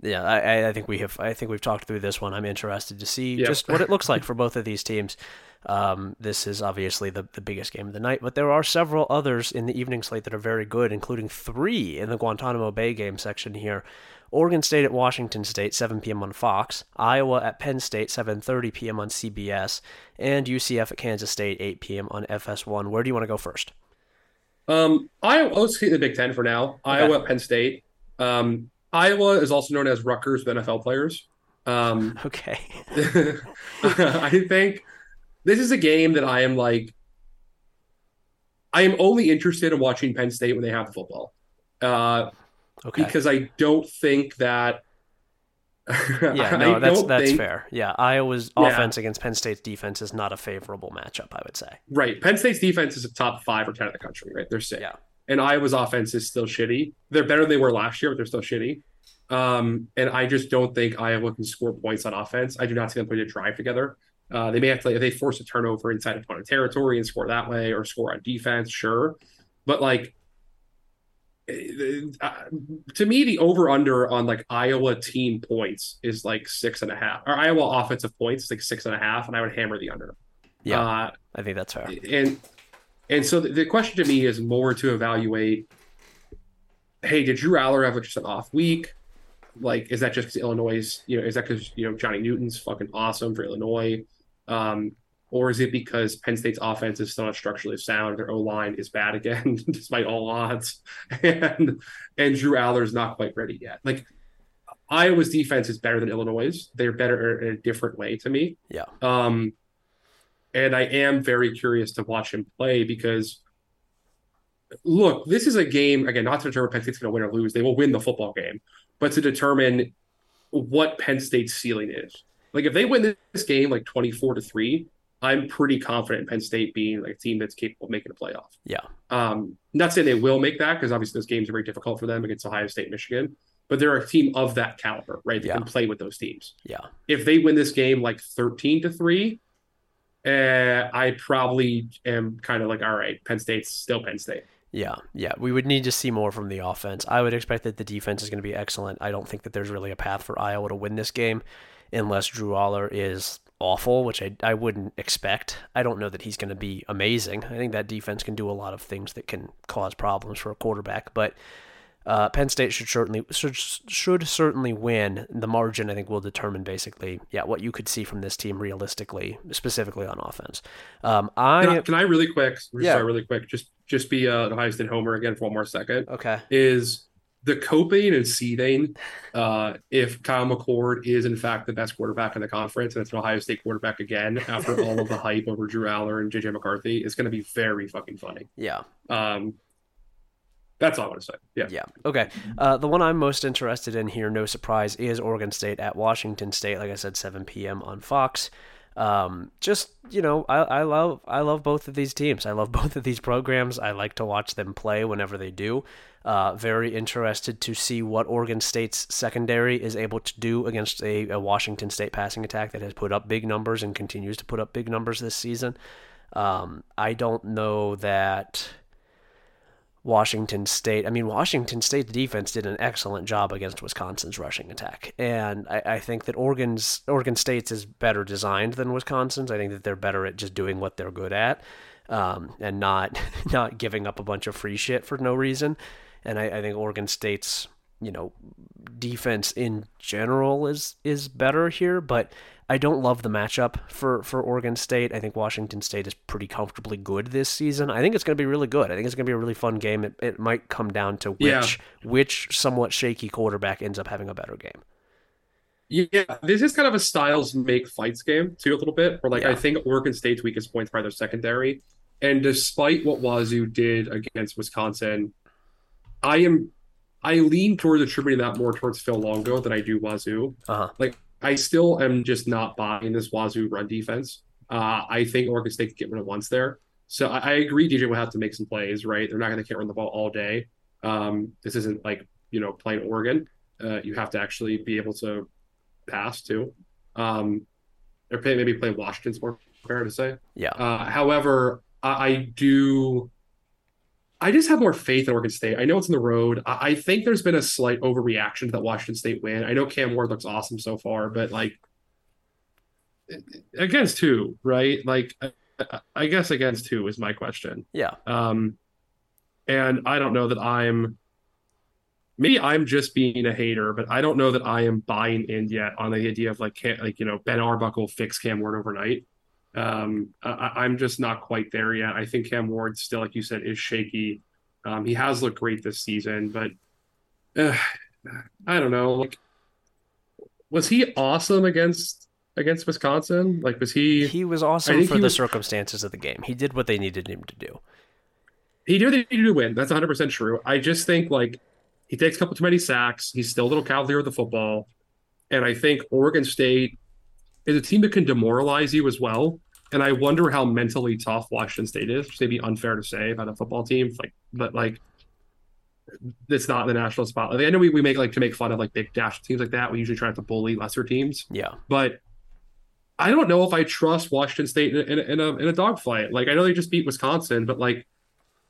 yeah. I, I think we have. I think we've talked through this one. I'm interested to see yep. just what it looks like for both of these teams. Um, this is obviously the, the biggest game of the night, but there are several others in the evening slate that are very good, including three in the Guantanamo Bay game section here. Oregon State at Washington State, seven p.m. on Fox. Iowa at Penn State, seven thirty p.m. on C B S. And U C F at Kansas State, eight p.m. on F S one. Where do you want to go first? Um, Iowa, let's see the Big Ten for now. Okay. Iowa at Penn State. Um, Iowa is also known as Rutgers with N F L players. Um, okay. I think... This is a game that I am like, I am only interested in watching Penn State when they have the football. Uh, okay. Because I don't think that. yeah, no, that's that's think, fair. Yeah, Iowa's yeah. offense against Penn State's defense is not a favorable matchup, I would say. Right. Penn State's defense is a top five or ten of the country, right? They're sick. Yeah. And Iowa's offense is still shitty. They're better than they were last year, but they're still shitty. Um, and I just don't think Iowa can score points on offense. I do not see them putting a drive together. Uh, they may have to, like, they force a turnover inside opponent territory and score that way or score on defense, sure. But, like, uh, to me, the over-under on, like, Iowa team points is, like, six and a half. Or Iowa offensive points is, like, six and a half, and I would hammer the under. Yeah, uh, I think that's fair. And and so the, the question to me is more to evaluate, hey, did Drew Aller have just an off week? Like, is that just because Illinois, you know, is that because, you know, Johnny Newton's fucking awesome for Illinois? Um, Or is it because Penn State's offense is still not structurally sound? Their O-line is bad again, despite all odds. And, and Drew Aller's not quite ready yet. Like, Iowa's defense is better than Illinois'. They're better in a different way to me. Yeah. Um, and I am very curious to watch him play because, look, this is a game, again, not to determine Penn State's going to win or lose. They will win the football game. But to determine what Penn State's ceiling is. Like, if they win this game, like, twenty-four to three, I'm pretty confident in Penn State being like a team that's capable of making a playoff. Yeah. Um, not saying they will make that because obviously those games are very difficult for them against Ohio State, Michigan, but they're a team of that caliber, right? They yeah. can play with those teams. Yeah. If they win this game like thirteen to three, uh, I probably am kind of like, all right, Penn State's still Penn State. Yeah, yeah. We would need to see more from the offense. I would expect that the defense is going to be excellent. I don't think that there's really a path for Iowa to win this game unless Drew Aller is awful, which I, I wouldn't expect. I don't know that he's going to be amazing. I think that defense can do a lot of things that can cause problems for a quarterback, but uh, Penn State should certainly should, should certainly win. The margin, I think, will determine basically yeah what you could see from this team realistically, specifically on offense. Um, I can I, can I really quick yeah. sorry, really quick just just be an Ohio State homer again for one more second. Okay, is the coping and seething, uh, if Kyle McCord is in fact the best quarterback in the conference, and it's an Ohio State quarterback again after all of the hype over Drew Aller and J J McCarthy, it's going to be very fucking funny. Yeah. Um, that's all I want to say. Yeah. Yeah. Okay. Uh, the one I'm most interested in here, no surprise, is Oregon State at Washington State. Like I said, seven p.m. on Fox. Um, just, you know, I, I love, I love both of these teams. I love both of these programs. I like to watch them play whenever they do. Uh, very interested to see what Oregon State's secondary is able to do against a, a Washington State passing attack that has put up big numbers and continues to put up big numbers this season. Um, I don't know that Washington State, I mean, Washington State's defense did an excellent job against Wisconsin's rushing attack. And I, I think that Oregon's, Oregon State's is better designed than Wisconsin's. I think that they're better at just doing what they're good at, um, and not, not giving up a bunch of free shit for no reason. And I, I think Oregon State's, you know, defense in general is, is better here, but I don't love the matchup for, for Oregon State. I think Washington State is pretty comfortably good this season. I think it's going to be really good. I think it's going to be a really fun game. It, it might come down to which yeah. which somewhat shaky quarterback ends up having a better game. Yeah, this is kind of a styles make fights game too a little bit. Where like yeah. I think Oregon State's weakest points are their secondary, and despite what Wazoo did against Wisconsin, I am I lean towards attributing that more towards Phil Longo than I do Wazoo. Uh-huh. Like. I still am just not buying this Wazoo run defense. Uh, I think Oregon State could get rid of once there. So I, I agree D J will have to make some plays, right? They're not going to can't run the ball all day. Um, this isn't like, you know, playing Oregon. Uh, you have to actually be able to pass too. Um, or play, maybe play Washington's more fair to say. Yeah. Uh, however, I, I do... I just have more faith in Oregon State. I know it's on the road. I, I think there's been a slight overreaction to that Washington State win. I know Cam Ward looks awesome so far, but like against who, right? Like I, I guess against who is my question. Yeah. Um, and I don't know that I'm, maybe I'm just being a hater, but I don't know that I am buying in yet on the idea of like, can't, like, you know, Ben Arbuckle fix Cam Ward overnight. Um, I, I'm just not quite there yet. I think Cam Ward still, like you said, is shaky. Um, he has looked great this season, but uh, I don't know. Like, was he awesome against against Wisconsin? Like, was he? He was awesome for the was, circumstances of the game. He did what they needed him to do. He did what they needed to win. That's one hundred percent true. I just think like he takes a couple too many sacks. He's still a little cavalier with the football, and I think Oregon State is a team that can demoralize you as well. And I wonder how mentally tough Washington State is, which may be unfair to say about a football team, like, but like it's not in the national spotlight. I know we, we make like to make fun of like big national teams like that. We usually try to bully lesser teams. Yeah. But I don't know if I trust Washington State in, in, in a, in a dogfight. Like I know they just beat Wisconsin, but like,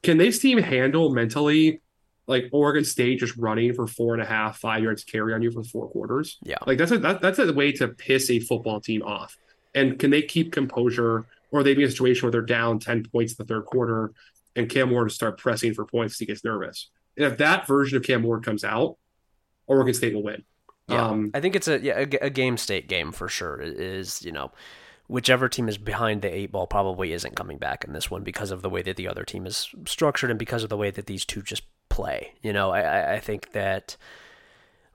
can this team handle mentally like Oregon State just running for four and a half, five yards carry on you for four quarters? Yeah. Like that's a, that, that's a way to piss a football team off. And can they keep composure, or are they be in a situation where they're down ten points in the third quarter and Cam Ward start pressing for points because he gets nervous? And if that version of Cam Ward comes out, Oregon State will win. Yeah. Um, I think it's a, yeah, a, a game state game for sure. It is, you know, whichever team is behind the eight ball probably isn't coming back in this one because of the way that the other team is structured and because of the way that these two just play. You know, I, I think that,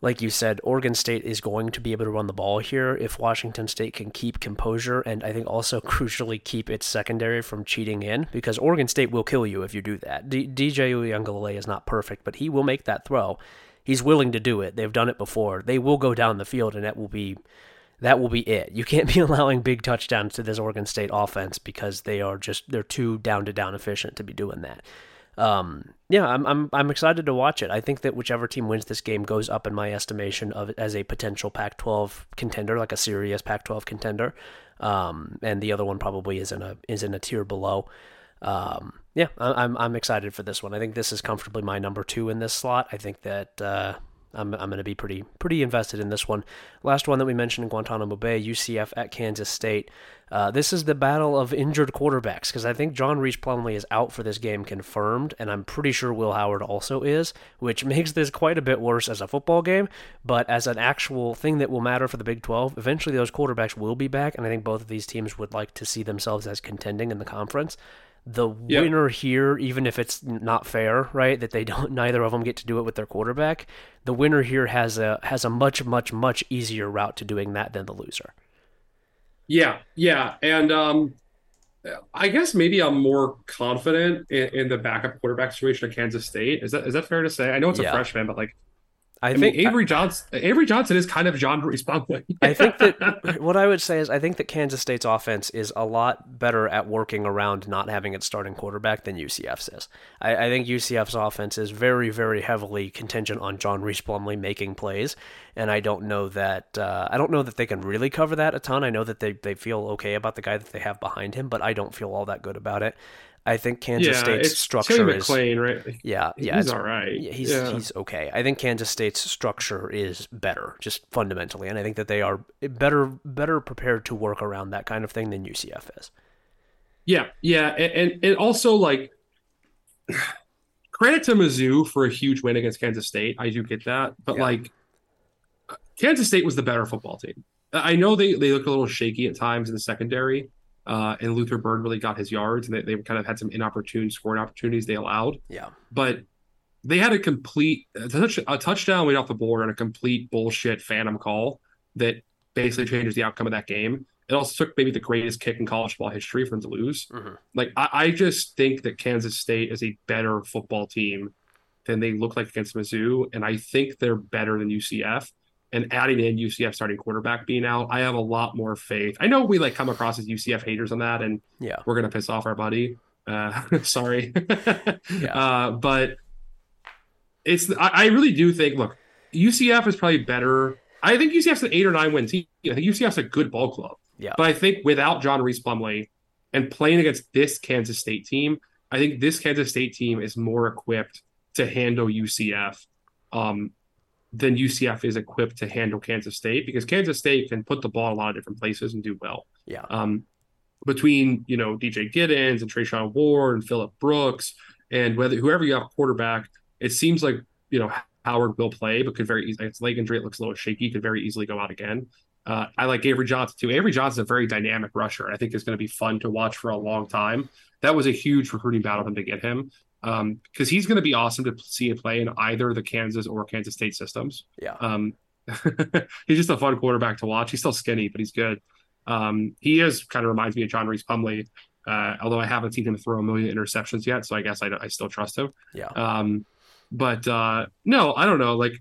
like you said, Oregon State is going to be able to run the ball here if Washington State can keep composure and I think also crucially keep its secondary from cheating in, because Oregon State will kill you if you do that. D- D J Uiagalelei is not perfect, but he will make that throw. He's willing to do it. They've done it before. They will go down the field, and that will be that will be it. You can't be allowing big touchdowns to this Oregon State offense because they are just they're too down to down efficient to be doing that. Um, yeah, I'm I'm I'm excited to watch it. I think that whichever team wins this game goes up in my estimation of as a potential Pac twelve contender, like a serious Pac twelve contender. Um, and the other one probably is in a is in a tier below. Um, yeah, I'm I'm excited for this one. I think this is comfortably my number two in this slot. I think that uh, I'm I'm going to be pretty pretty invested in this one. Last one that we mentioned in Guantanamo Bay, U C F at Kansas State. Uh, this is the battle of injured quarterbacks because I think John Rhys Plumlee is out for this game confirmed, and I'm pretty sure Will Howard also is, which makes this quite a bit worse as a football game, but as an actual thing that will matter for the Big twelve, eventually those quarterbacks will be back, and I think both of these teams would like to see themselves as contending in the conference. The yep. winner here, even if it's not fair, right, that they don't, neither of them get to do it with their quarterback, the winner here has a has a much, much, much easier route to doing that than the loser. Yeah, yeah, and um, I guess maybe I'm more confident in, in the backup quarterback situation at Kansas State. Is that is that fair to say? I know it's a yeah. freshman, but like, I, I think mean, Avery Johnson, Avery Johnson is kind of John Rhys Plumlee. I think that what I would say is I think that Kansas State's offense is a lot better at working around not having its starting quarterback than U C F's is. I, I think U C F's offense is very, very heavily contingent on John Rhys Plumlee making plays, and I don't know that uh, I don't know that they can really cover that a ton. I know that they they feel okay about the guy that they have behind him, but I don't feel all that good about it. I think Kansas yeah, State's it's structure Terry McLean, is right? Yeah, yeah, he's all right. He's yeah. he's okay. I think Kansas State's structure is better, just fundamentally, and I think that they are better better prepared to work around that kind of thing than U C F is. Yeah, yeah, and and, and also like credit to Mizzou for a huge win against Kansas State. I do get that, but yeah. like Kansas State was the better football team. I know they they looked a little shaky at times in the secondary. Uh, and Luther Bird really got his yards, and they, they kind of had some inopportune scoring opportunities they allowed. Yeah, but they had a complete a, touch, a touchdown lead off the board on a complete bullshit phantom call that basically changes the outcome of that game. It also took maybe the greatest kick in college football history for them to lose. Mm-hmm. Like I, I just think that Kansas State is a better football team than they look like against Mizzou, and I think they're better than U C F. And adding in U C F starting quarterback being out, I have a lot more faith. I know we like come across as U C F haters on that, and yeah. we're gonna piss off our buddy. Uh, sorry, yeah. uh, but it's I, I really do think. Look, U C F is probably better. I think U C F's an eight or nine win team. I think U C F's a good ball club. Yeah. But I think without John Rhys Plumlee and playing against this Kansas State team, I think this Kansas State team is more equipped to handle U C F. Um, then U C F is equipped to handle Kansas State, because Kansas State can put the ball in a lot of different places and do well. Yeah. Um, between, you know, D J Giddens and Trayshawn Ward and Phillip Brooks and whether whoever you have quarterback, it seems like, you know, Howard will play, but could very easily, it's leg injury, it looks a little shaky, could very easily go out again. Uh, I like Avery Johnson too. Avery Johnson's a very dynamic rusher. I think it's going to be fun to watch for a long time. That was a huge recruiting battle for them to get him. Um, because he's going to be awesome to see him play in either the Kansas or Kansas State systems. Yeah. Um, he's just a fun quarterback to watch. He's still skinny, but he's good. Um, he is kind of reminds me of John Rhys Plumlee, uh, although I haven't seen him throw a million interceptions yet, so I guess I, I still trust him. Yeah. Um, but uh, no, I don't know. Like,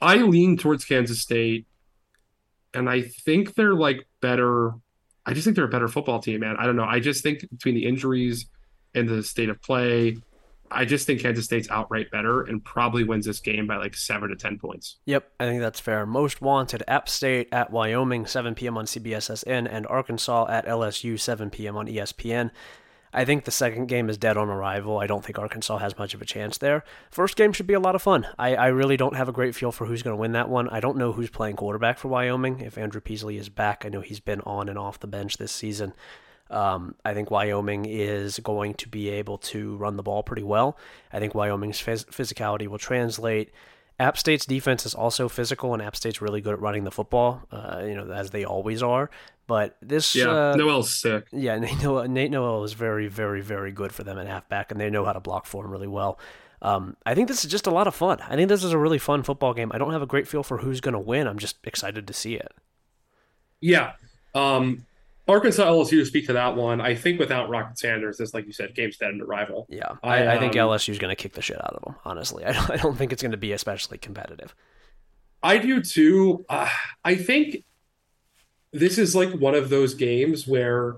I lean towards Kansas State, and I think they're like better. I just think they're a better football team, man. I don't know. I just think between the injuries and the state of play, I just think Kansas State's outright better and probably wins this game by like seven to ten points. Yep, I think that's fair. Most Wanted, App State at Wyoming, seven p.m. on C B S S N, and Arkansas at L S U, seven p.m. on E S P N. I think the second game is dead on arrival. I don't think Arkansas has much of a chance there. First game should be a lot of fun. I, I really don't have a great feel for who's going to win that one. I don't know who's playing quarterback for Wyoming. If Andrew Peasley is back, I know he's been on and off the bench this season. Um, I think Wyoming is going to be able to run the ball pretty well. I think Wyoming's phys- physicality will translate. App State's defense is also physical, and App State's really good at running the football, uh, you know, as they always are. But this... Yeah, uh, Noel's sick. Yeah, Nate Noel, Nate Noel is very, very, very good for them at halfback, and they know how to block for him really well. Um, I think this is just a lot of fun. I think this is a really fun football game. I don't have a great feel for who's going to win. I'm just excited to see it. Yeah. Um, Arkansas L S U, speak to that one. I think without Rocket Sanders, this, like you said, game's dead in the rival. Yeah, I, I, I think um, L S U's going to kick the shit out of them, honestly. I don't, I don't think it's going to be especially competitive. I do, too. Uh, I think this is like one of those games where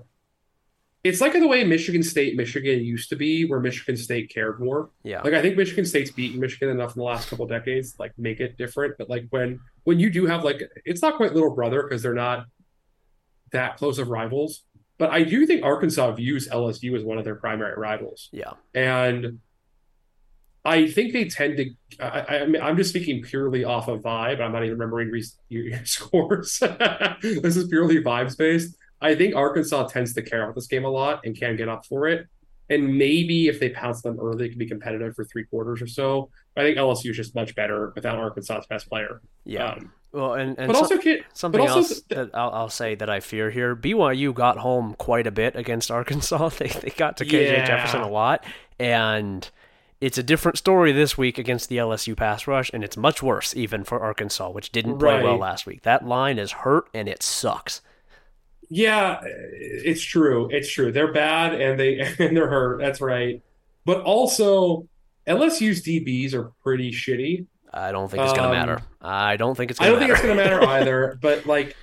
it's like the way Michigan State, Michigan used to be, where Michigan State cared more. Yeah. Like, I think Michigan State's beaten Michigan enough in the last couple of decades, like, make it different. But, like, when, when you do have, like, it's not quite little brother because they're not that close of rivals. But I do think Arkansas views L S U as one of their primary rivals. Yeah. And I think they tend to, I, I mean, I'm just speaking purely off of vibe. I'm not even remembering recent scores. This is purely vibes-based. I think Arkansas tends to care about this game a lot and can get up for it. And maybe if they pounce them early, it can be competitive for three quarters or so. But I think L S U is just much better without Arkansas's best player. Yeah. Um, well, and, and but so, also can, something but also else th- that I'll, I'll say that I fear here, B Y U got home quite a bit against Arkansas. They they got to K J yeah. Jefferson a lot. And it's a different story this week against the L S U pass rush, and it's much worse even for Arkansas, which didn't play right. well last week. That line is hurt, and it sucks. Yeah, it's true. It's true. They're bad and they and they're hurt. That's right. But also, L S U's D Bs are pretty shitty. I don't think it's gonna um, matter. I don't think it's. Gonna I don't matter. think it's gonna matter either. But like,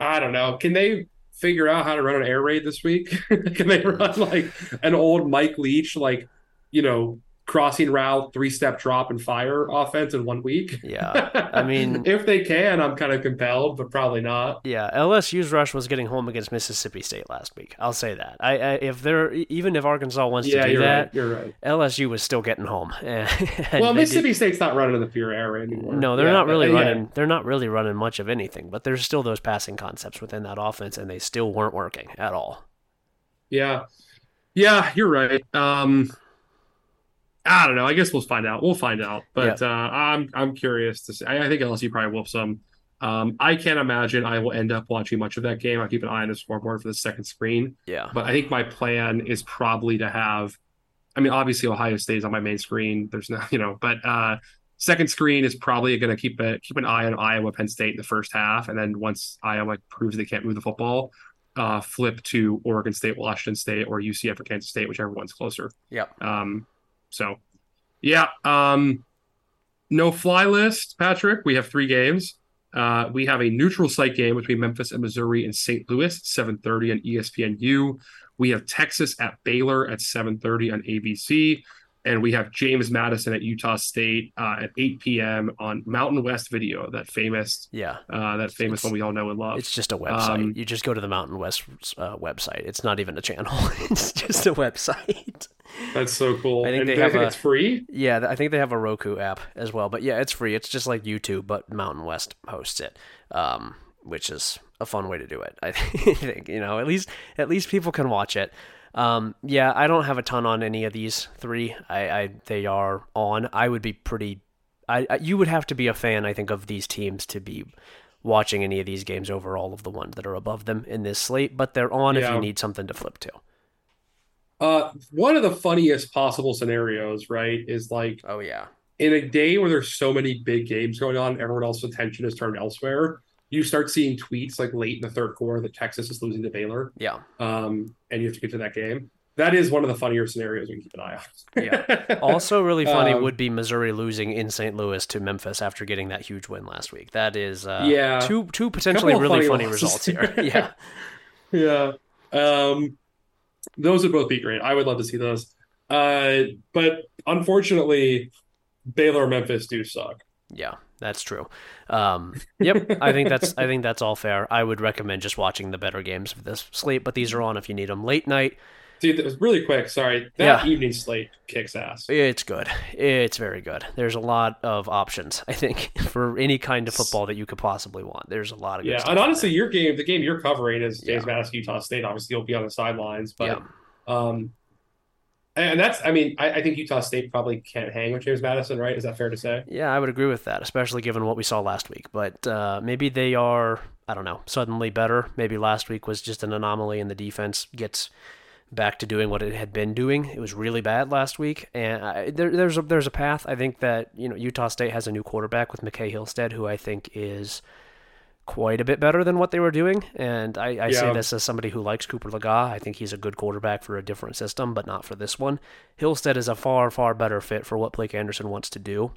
I don't know. Can they figure out how to run an air raid this week? Can they run like an old Mike Leach, like you know, crossing route, three step drop and fire offense in one week? Yeah. I mean, if they can, I'm kind of compelled, but probably not. Yeah. L S U's rush was getting home against Mississippi State last week. I'll say that. I, I if they're, even if Arkansas wants yeah, to do you're that, right, you're right. L S U was still getting home. Well, Mississippi did, State's not running in the pure air anymore. No, they're yeah, not really but, running. Yeah. They're not really running much of anything, but there's still those passing concepts within that offense and they still weren't working at all. Yeah. Yeah, you're right. Um, I don't know. I guess we'll find out. We'll find out. But yeah. uh, I'm I'm curious to see. I, I think L S U probably whoops them. Um, I can't imagine I will end up watching much of that game. I'll keep an eye on the scoreboard for the second screen. Yeah. But I think my plan is probably to have. I mean, obviously Ohio State is on my main screen. There's no, you know, but uh, second screen is probably going to keep a, keep an eye on Iowa, Penn State in the first half, and then once Iowa proves they can't move the football, uh, flip to Oregon State, Washington State, or U C F or Kansas State, whichever one's closer. Yeah. Um. So, yeah, um, no fly list, Patrick. We have three games. Uh, we have a neutral site game between Memphis and Missouri and Saint Louis, seven thirty on E S P N U. We have Texas at Baylor at seven thirty on A B C. And we have James Madison at Utah State uh, at eight p.m. on Mountain West Video, that famous yeah, uh, that famous it's, one we all know and love. It's just a website. Um, you just go to the Mountain West uh, website. It's not even a channel. It's just a website. That's so cool. I think, and they they have think a, it's free? Yeah, I think they have a Roku app as well. But yeah, it's free. It's just like YouTube, but Mountain West hosts it, um, which is a fun way to do it. I think, you know, at least at least people can watch it. Um, yeah, I don't have a ton on any of these three. I, I they are on. I would be pretty. I, I you would have to be a fan, I think, of these teams to be watching any of these games over all of the ones that are above them in this slate. But they're on yeah. if you need something to flip to. Uh, one of the funniest possible scenarios, right, is like, oh yeah, in a day where there's so many big games going on, everyone else's attention is turned elsewhere. You start seeing tweets like late in the third quarter that Texas is losing to Baylor. Yeah. Um, and you have to get to that game. That is one of the funnier scenarios we can keep an eye on. Yeah. Also really funny um, would be Missouri losing in Saint Louis to Memphis after getting that huge win last week. That is uh, yeah. two two potentially really funny, funny results here. Yeah. yeah. Um, those would both be great. I would love to see those. Uh, but unfortunately, Baylor and Memphis do suck. Yeah. That's true. Um, yep, I think that's I think that's all fair. I would recommend just watching the better games of this slate, but these are on if you need them late night. Dude, it was really quick. Sorry, that yeah. evening slate kicks ass. It's good. It's very good. There's a lot of options, I think, for any kind of football that you could possibly want. There's a lot of good yeah. stuff. And honestly, your game, the game you're covering is James yeah. Madison, Utah State. Obviously, you'll be on the sidelines, but yeah. um, And that's, I mean, I, I think Utah State probably can't hang with James Madison, right? Is that fair to say? Yeah, I would agree with that, especially given what we saw last week. But uh, maybe they are, I don't know, suddenly better. Maybe last week was just an anomaly and the defense gets back to doing what it had been doing. It was really bad last week. And I, there, there's, a, there's a path. I think that, you know, Utah State has a new quarterback with McKay Hillstead, who I think is quite a bit better than what they were doing. And I, I yeah. say this as somebody who likes Cooper Laga. I think he's a good quarterback for a different system, but not for this one. Hillstead is a far, far better fit for what Blake Anderson wants to do.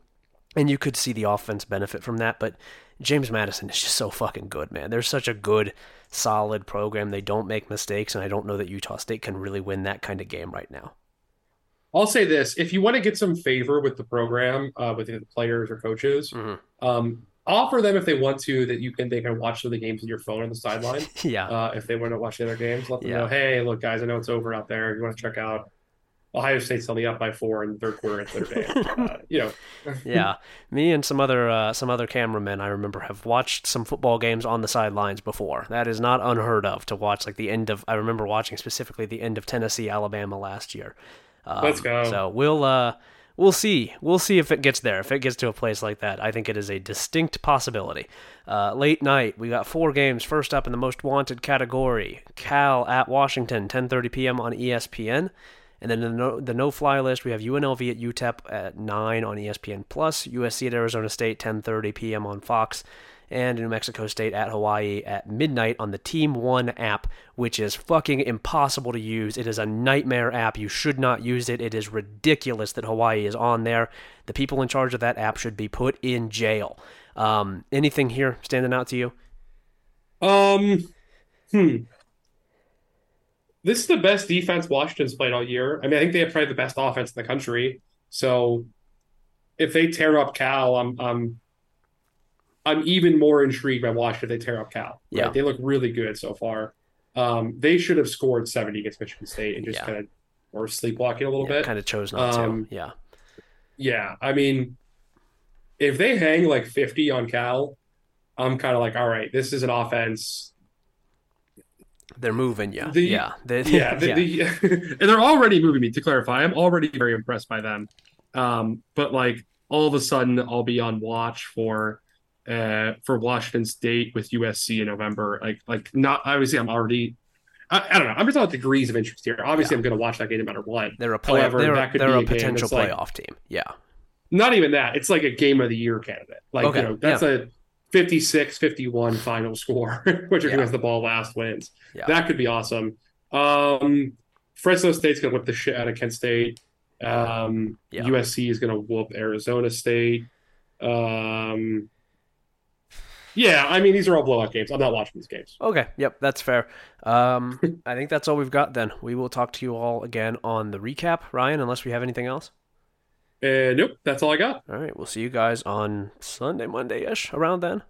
And you could see the offense benefit from that, but James Madison is just so fucking good, man. They're such a good, solid program. They don't make mistakes, and I don't know that Utah State can really win that kind of game right now. I'll say this. If you want to get some favor with the program, uh, with the players or coaches, mm-hmm. um, offer them if they want to that you can they can watch the games on your phone on the sideline. yeah. Uh, if they want to watch the other games, let them yeah. know, hey, look, guys, I know it's over out there. If you want to check out Ohio State's only up by four in the third quarter at Notre Dame. Uh, you know. yeah. Me and some other uh, some other cameramen I remember have watched some football games on the sidelines before. That is not unheard of to watch like the end of I remember watching specifically the end of Tennessee, Alabama last year. Um, Let's go. So we'll uh, We'll see. We'll see if it gets there. If it gets to a place like that, I think it is a distinct possibility. Uh, late night, we got four games. First up in the most wanted category, Cal at Washington, ten thirty p.m. on E S P N. And then the no, the no-fly list, we have U N L V at U T E P at nine on E S P N plus, U S C at Arizona State, ten thirty p.m. on Fox, and New Mexico State at Hawaii at midnight on the Team One app, which is fucking impossible to use. It is a nightmare app. You should not use it. It is ridiculous that Hawaii is on there. The people in charge of that app should be put in jail. Um, anything here standing out to you? Um, hmm. This is the best defense Washington's played all year. I mean, I think they have probably the best offense in the country. So if they tear up Cal, I'm... I'm I'm even more intrigued by Washington if they tear up Cal. Right? Yeah. They look really good so far. Um, they should have scored seventy against Michigan State and just yeah. kind of were sleepwalking a little yeah, bit. Kind of chose not um, to. Yeah. Yeah. I mean, if they hang like fifty on Cal, I'm kind of like, all right, this is an offense. They're moving you. The, yeah. The, yeah. The, yeah. The, and they're already moving me, to clarify. I'm already very impressed by them. Um, but like all of a sudden, I'll be on watch for. Uh, for Washington State with U S C in November, like like not obviously I'm already I, I don't know I'm just on degrees of interest here. Obviously, yeah. I'm going to watch that game no matter what. They're a play, However, they're, that could they're be a, a potential playoff like, team. Yeah, not even that. It's like a game of the year candidate. Like okay. you know that's yeah. a fifty-six fifty-one final score, which yeah. has the ball last wins. Yeah. That could be awesome. Um, Fresno State's going to whip the shit out of Kent State. Um, yeah. U S C is going to whoop Arizona State. Um, Yeah, I mean, these are all blowout games. I'm not watching these games. Okay, yep, that's fair. Um, I think that's all we've got then. We will talk to you all again on the recap, Ryan, unless we have anything else. Uh, nope, that's all I got. All right, we'll see you guys on Sunday, Monday-ish, around then.